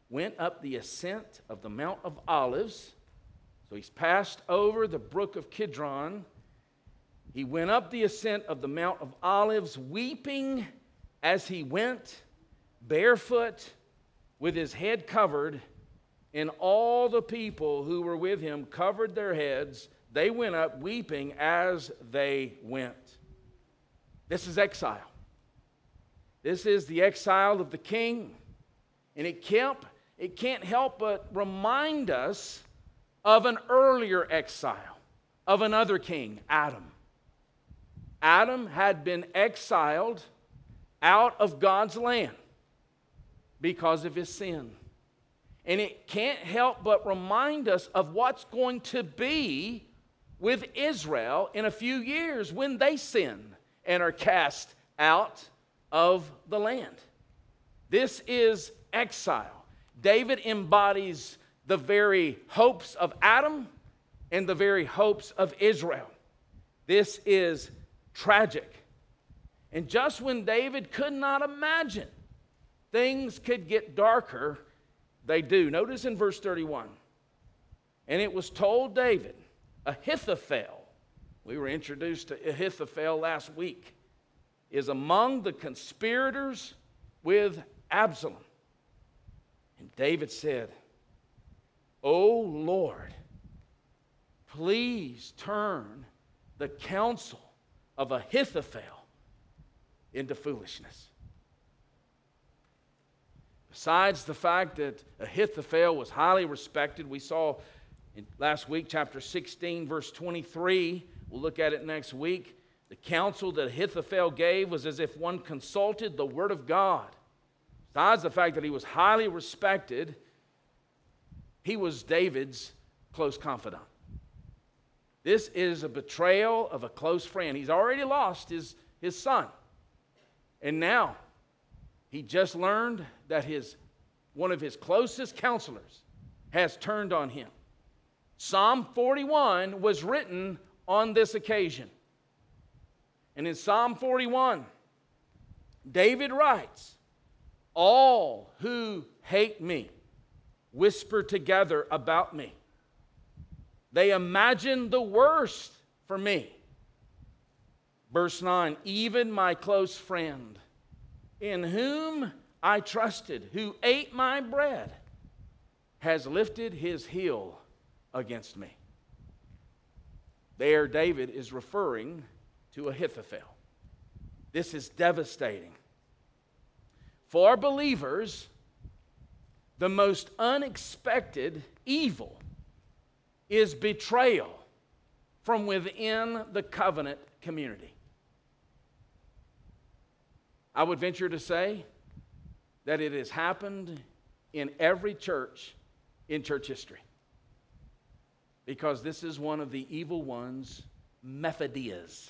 went up the ascent of the Mount of Olives. So he's passed over the brook of Kidron. He went up the ascent of the Mount of Olives, weeping as he went, barefoot, with his head covered, and all the people who were with him covered their heads. They went up weeping as they went. This is exile. This is the exile of the king. And it can't help but remind us of an earlier exile, of another king, Adam. Adam had been exiled out of God's land because of his sin. And it can't help but remind us of what's going to be with Israel in a few years when they sin and are cast out of the land. This is exile. David embodies the very hopes of Adam and the very hopes of Israel. This is tragic. And just when David could not imagine things could get darker, they do. Notice in verse 31. And it was told David, Ahithophel, we were introduced to Ahithophel last week, is among the conspirators with Absalom. And David said, "O Lord, please turn the counsel of Ahithophel into foolishness." Besides the fact that Ahithophel was highly respected, we saw in last week, chapter 16, verse 23, we'll look at it next week, the counsel that Ahithophel gave was as if one consulted the word of God. Besides the fact that he was highly respected, he was David's close confidant. This is a betrayal of a close friend. He's already lost his son. And now he just learned that one of his closest counselors has turned on him. Psalm 41 was written on this occasion. And in Psalm 41, David writes, "All who hate me whisper together about me. They imagine the worst for me." Verse 9, "Even my close friend, in whom I trusted, who ate my bread, has lifted his heel against me." There, David is referring to Ahithophel. This is devastating. For believers, the most unexpected evil is betrayal from within the covenant community. I would venture to say that it has happened in every church in church history, because this is one of the evil one's methodias,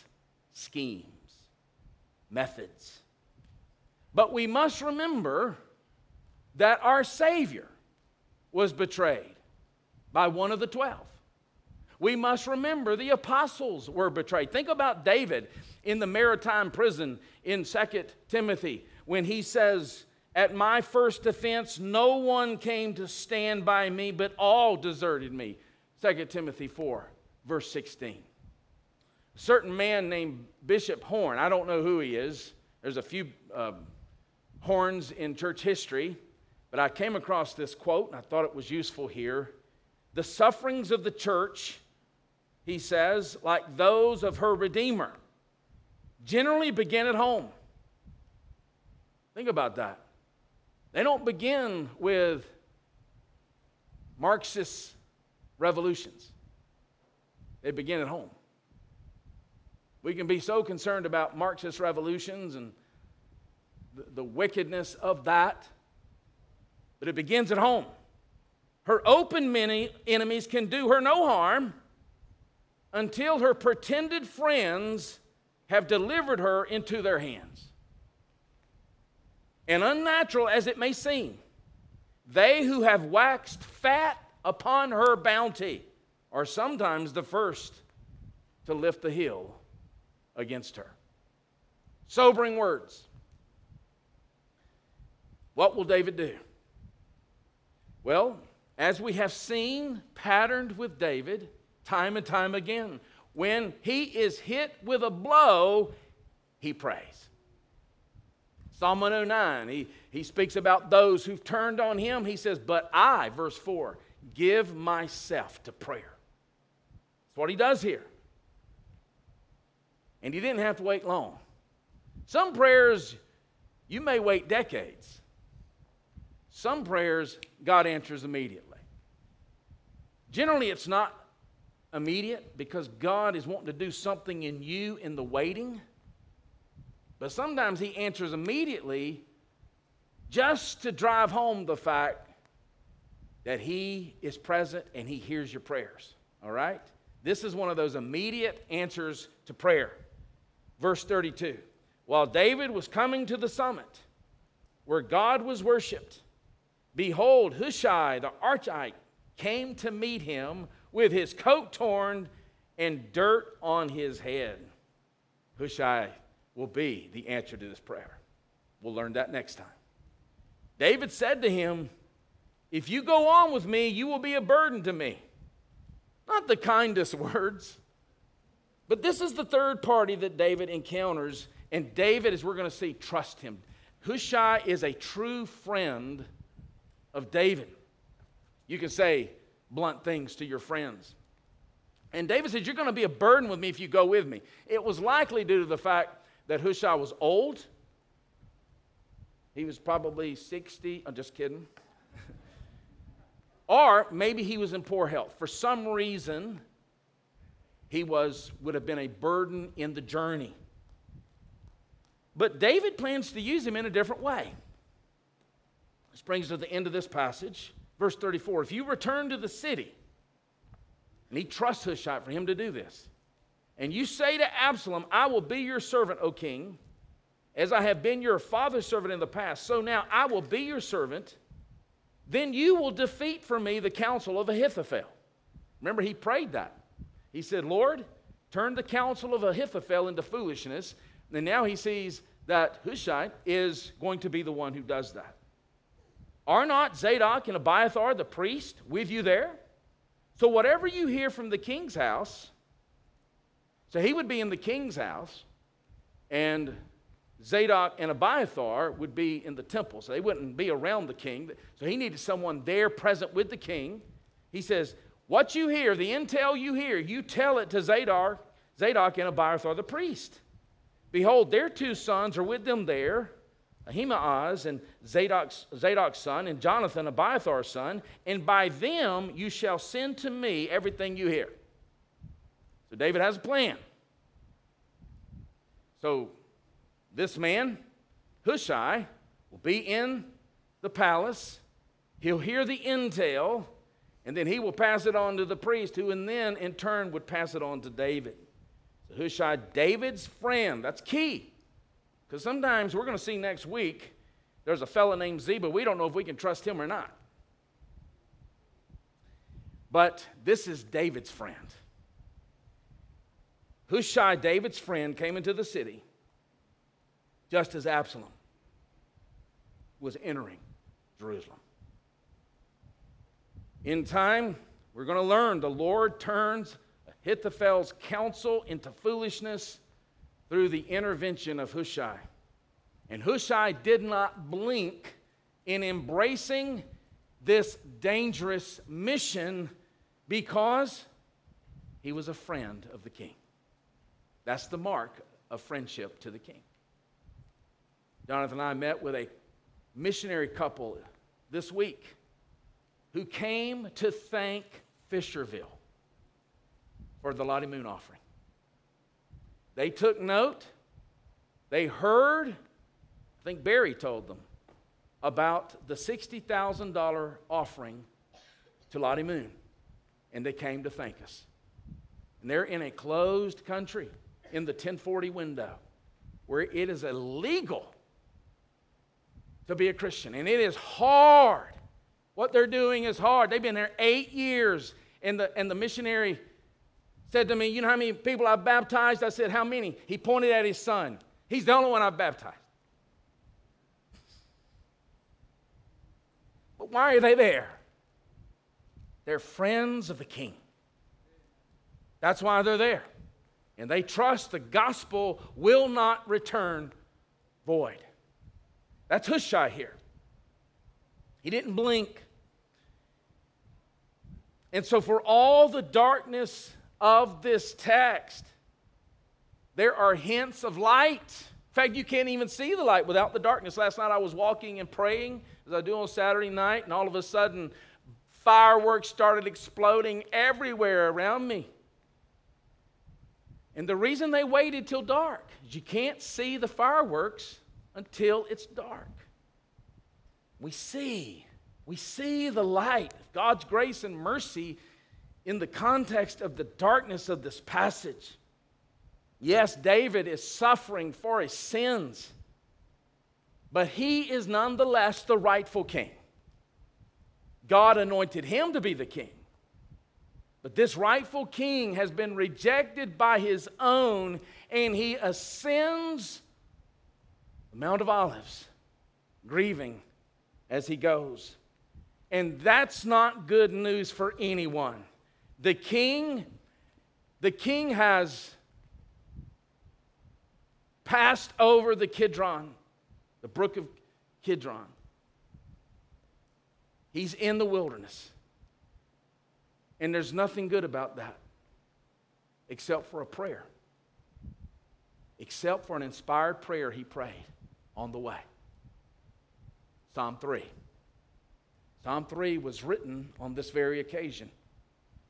schemes, methods. But we must remember that our Savior was betrayed by one of the 12. We must remember the apostles were betrayed. Think about David in the maritime prison in 2 Timothy when he says, "At my first defense, no one came to stand by me, but all deserted me." 2 Timothy 4, verse 16. A certain man named Bishop Horn, I don't know who he is. There's a few Horns in church history, but I came across this quote, and I thought it was useful here. "The sufferings of the church," he says, "like those of her Redeemer, generally begin at home." Think about that. They don't begin with Marxist revolutions. They begin at home. We can be so concerned about Marxist revolutions and the wickedness of that, but it begins at home. Her open many enemies can do her no harm until her pretended friends have delivered her into their hands. And unnatural as it may seem, they who have waxed fat upon her bounty are sometimes the first to lift the heel against her. Sobering words. What will David do? Well, as we have seen patterned with David time and time again, when he is hit with a blow, he prays. Psalm 109, he speaks about those who've turned on him. He says, "But I," verse 4, "give myself to prayer." That's what he does here. And he didn't have to wait long. Some prayers, you may wait decades. Some prayers, God answers immediately. Generally, it's not immediate because God is wanting to do something in you in the waiting. But sometimes he answers immediately just to drive home the fact that he is present and he hears your prayers. All right? This is one of those immediate answers to prayer. Verse 32. "While David was coming to the summit where God was worshipped, behold, Hushai the Archite came to meet him with his coat torn and dirt on his head." Hushai will be the answer to this prayer. We'll learn that next time. David said to him, "If you go on with me, you will be a burden to me." Not the kindest words, but this is the third party that David encounters, and David, as we're going to see, trusts him. Hushai is a true friend of David. You can say blunt things to your friends. And David said, "You're going to be a burden with me if you go with me." It was likely due to the fact that Hushai was old. He was probably 60. I'm just kidding. Or maybe he was in poor health. For some reason, he would have been a burden in the journey. But David plans to use him in a different way. This brings us to the end of this passage. Verse 34, "If you return to the city, And he trusts Hushai for him to do this. And you say to Absalom, I will be your servant, O king. As I have been your father's servant in the past, so now I will be your servant. Then you will defeat for me the counsel of Ahithophel. Remember, he prayed that. He said, Lord, turn the counsel of Ahithophel into foolishness. And now he sees that Hushai is going to be the one who does that. Are not Zadok and Abiathar, the priest, with you there? So whatever you hear from the king's house, so he would be in the king's house, and Zadok and Abiathar would be in the temple, so they wouldn't be around the king. So he needed someone there present with the king. He says, what you hear, the intel you hear, you tell it to Zadok and Abiathar the priest. Behold, their two sons are with them there, Ahimaaz and Zadok's son, and Jonathan, Abiathar's son, and by them you shall send to me everything you hear. So David has a plan. So this man, Hushai, will be in the palace. He'll hear the intel, and then he will pass it on to the priest, who then, in turn, would pass it on to David. So Hushai, David's friend. That's key. Because sometimes we're going to see next week, there's a fellow named Ziba. We don't know if we can trust him or not. But this is David's friend. Hushai, David's friend, came into the city just as Absalom was entering Jerusalem. In time, we're going to learn the Lord turns Ahithophel's counsel into foolishness through the intervention of Hushai. And Hushai did not blink in embracing this dangerous mission because he was a friend of the king. That's the mark of friendship to the king. Jonathan and I met with a missionary couple this week who came to thank Fisherville for the Lottie Moon offering. They took note. They heard, I think Barry told them, about the $60,000 offering to Lottie Moon, and they came to thank us. And they're in a closed country in the 1040 window where it is illegal to be a Christian. And it is hard. What they're doing is hard. They've been there 8 years. And the missionary said to me, you know how many people I've baptized? I said, how many? He pointed at his son. He's the only one I've baptized. But why are they there? They're friends of the king. That's why they're there. And they trust the gospel will not return void. That's Hushai here. He didn't blink. And so for all the darkness of this text, there are hints of light. In fact, you can't even see the light without the darkness. Last night I was walking and praying, as I do on Saturday night, and all of a sudden fireworks started exploding everywhere around me. And the reason they waited till dark is you can't see the fireworks until it's dark. We see the light of God's grace and mercy in the context of the darkness of this passage. Yes, David is suffering for his sins, but he is nonetheless the rightful king. God anointed him to be the king, but this rightful king has been rejected by his own, and he ascends the Mount of Olives, grieving as he goes. And that's not good news for anyone. The king has passed over the Kidron, the brook of Kidron. He's in the wilderness. And there's nothing good about that except for a prayer. Except for an inspired prayer he prayed on the way. Psalm 3. Psalm 3 was written on this very occasion.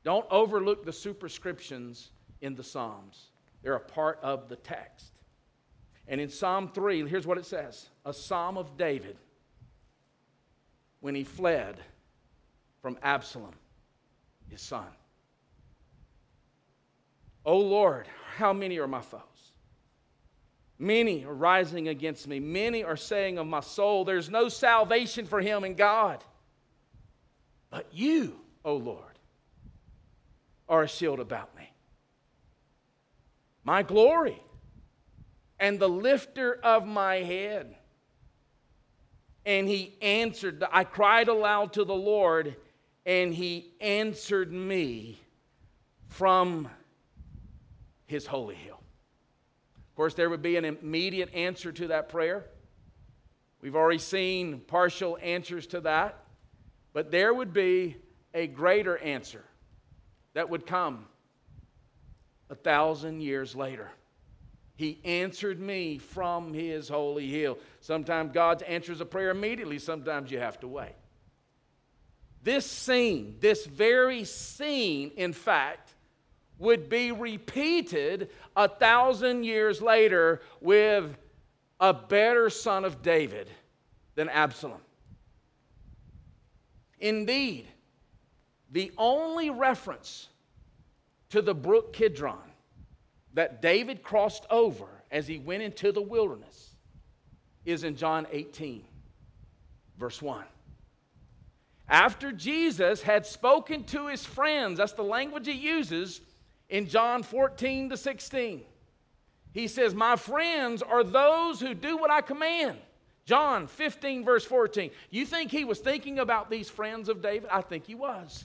Don't overlook the superscriptions in the Psalms. They're a part of the text. And in Psalm 3, here's what it says. A psalm of David when he fled from Absalom, his son. O Lord, how many are my foes? Many are rising against me. Many are saying of my soul, there's no salvation for him in God. But you, O Lord, are a shield about me, my glory, and the lifter of my head. And he answered, I cried aloud to the Lord, and he answered me from his holy hill. Of course, there would be an immediate answer to that prayer. We've already seen partial answers to that. But there would be a greater answer that would come 1,000 years later. He answered me from his holy hill. Sometimes God answers a prayer immediately. Sometimes you have to wait. This scene, this very scene, in fact, would be repeated 1,000 years later with a better son of David than Absalom. Indeed, the only reference to the brook Kidron that David crossed over as he went into the wilderness is in John 18, verse 1. After Jesus had spoken to his friends, that's the language he uses in John 14 to 16. He says, my friends are those who do what I command. John 15, verse 14. You think he was thinking about these friends of David? I think he was.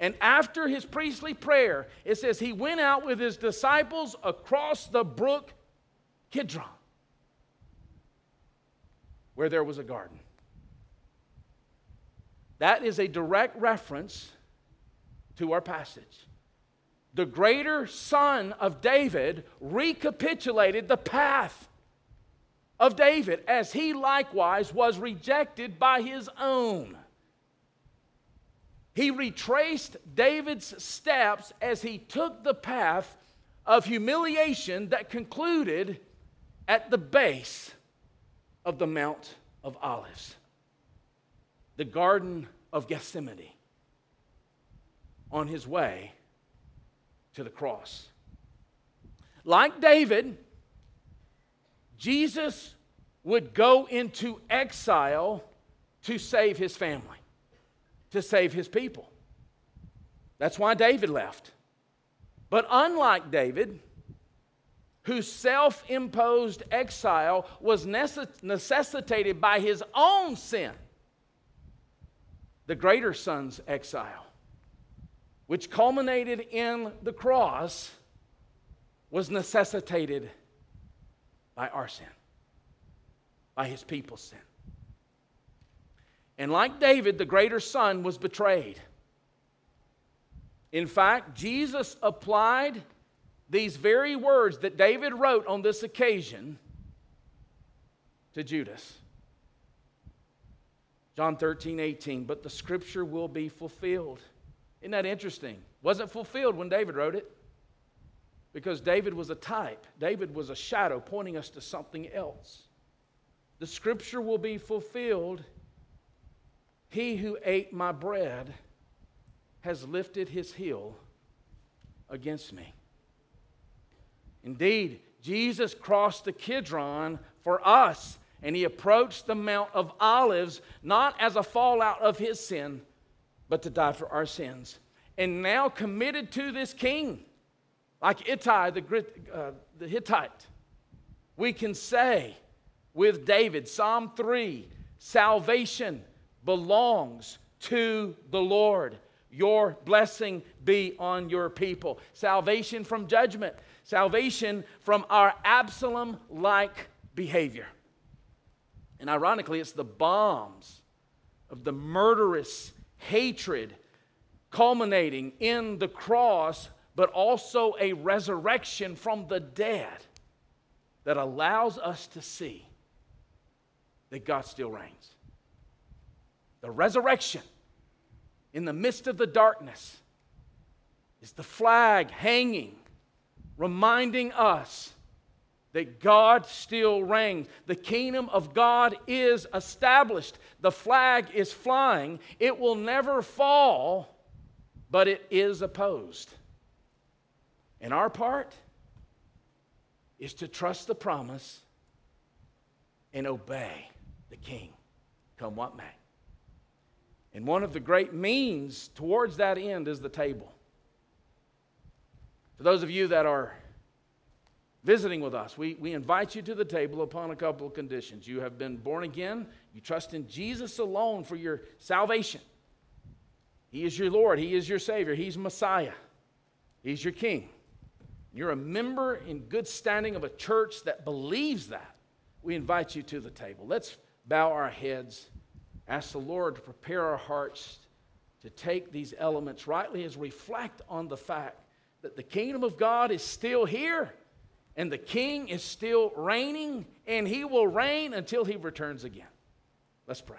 And after his priestly prayer, it says he went out with his disciples across the brook Kidron, where there was a garden. That is a direct reference to our passage. The greater son of David recapitulated the path of David, as he likewise was rejected by his own. He retraced David's steps as he took the path of humiliation that concluded at the base of the Mount of Olives, the Garden of Gethsemane, on his way to the cross. Like David, Jesus would go into exile to save his family, to save his people. That's why David left. But unlike David, whose self-imposed exile was necessitated by his own sin, the greater son's exile, which culminated in the cross, was necessitated by our sin, by his people's sin. And like David, the greater son was betrayed. In fact, Jesus applied these very words that David wrote on this occasion to Judas. John 13, 18, but the scripture will be fulfilled. Isn't that interesting? Wasn't fulfilled when David wrote it. Because David was a type. David was a shadow pointing us to something else. The scripture will be fulfilled. He who ate my bread has lifted his heel against me. Indeed, Jesus crossed the Kidron for us, and he approached the Mount of Olives not as a fallout of his sin, but to die for our sins. And now committed to this king, like Ittai, the Hittite, we can say with David, Psalm 3, salvation belongs to the Lord. Your blessing be on your people. Salvation from judgment. Salvation from our Absalom-like behavior. And ironically, it's the bombs of the murderous hatred culminating in the cross, but also a resurrection from the dead that allows us to see that God still reigns. The resurrection in the midst of the darkness is the flag hanging, reminding us that God still reigns. The kingdom of God is established. The flag is flying. It will never fall, but it is opposed And our part is to trust the promise and obey the king, come what may. And one of the great means towards that end is the table. For those of you that are visiting with us, we invite you to the table upon a couple of conditions. You have been born again. You trust in Jesus alone for your salvation. He is your Lord. He is your Savior. He's Messiah. He's your King. You're a member in good standing of a church that believes that. We invite you to the table. Let's bow our heads, ask the Lord to prepare our hearts to take these elements rightly as we reflect on the fact that the kingdom of God is still here. And the king is still reigning, and he will reign until he returns again. Let's pray.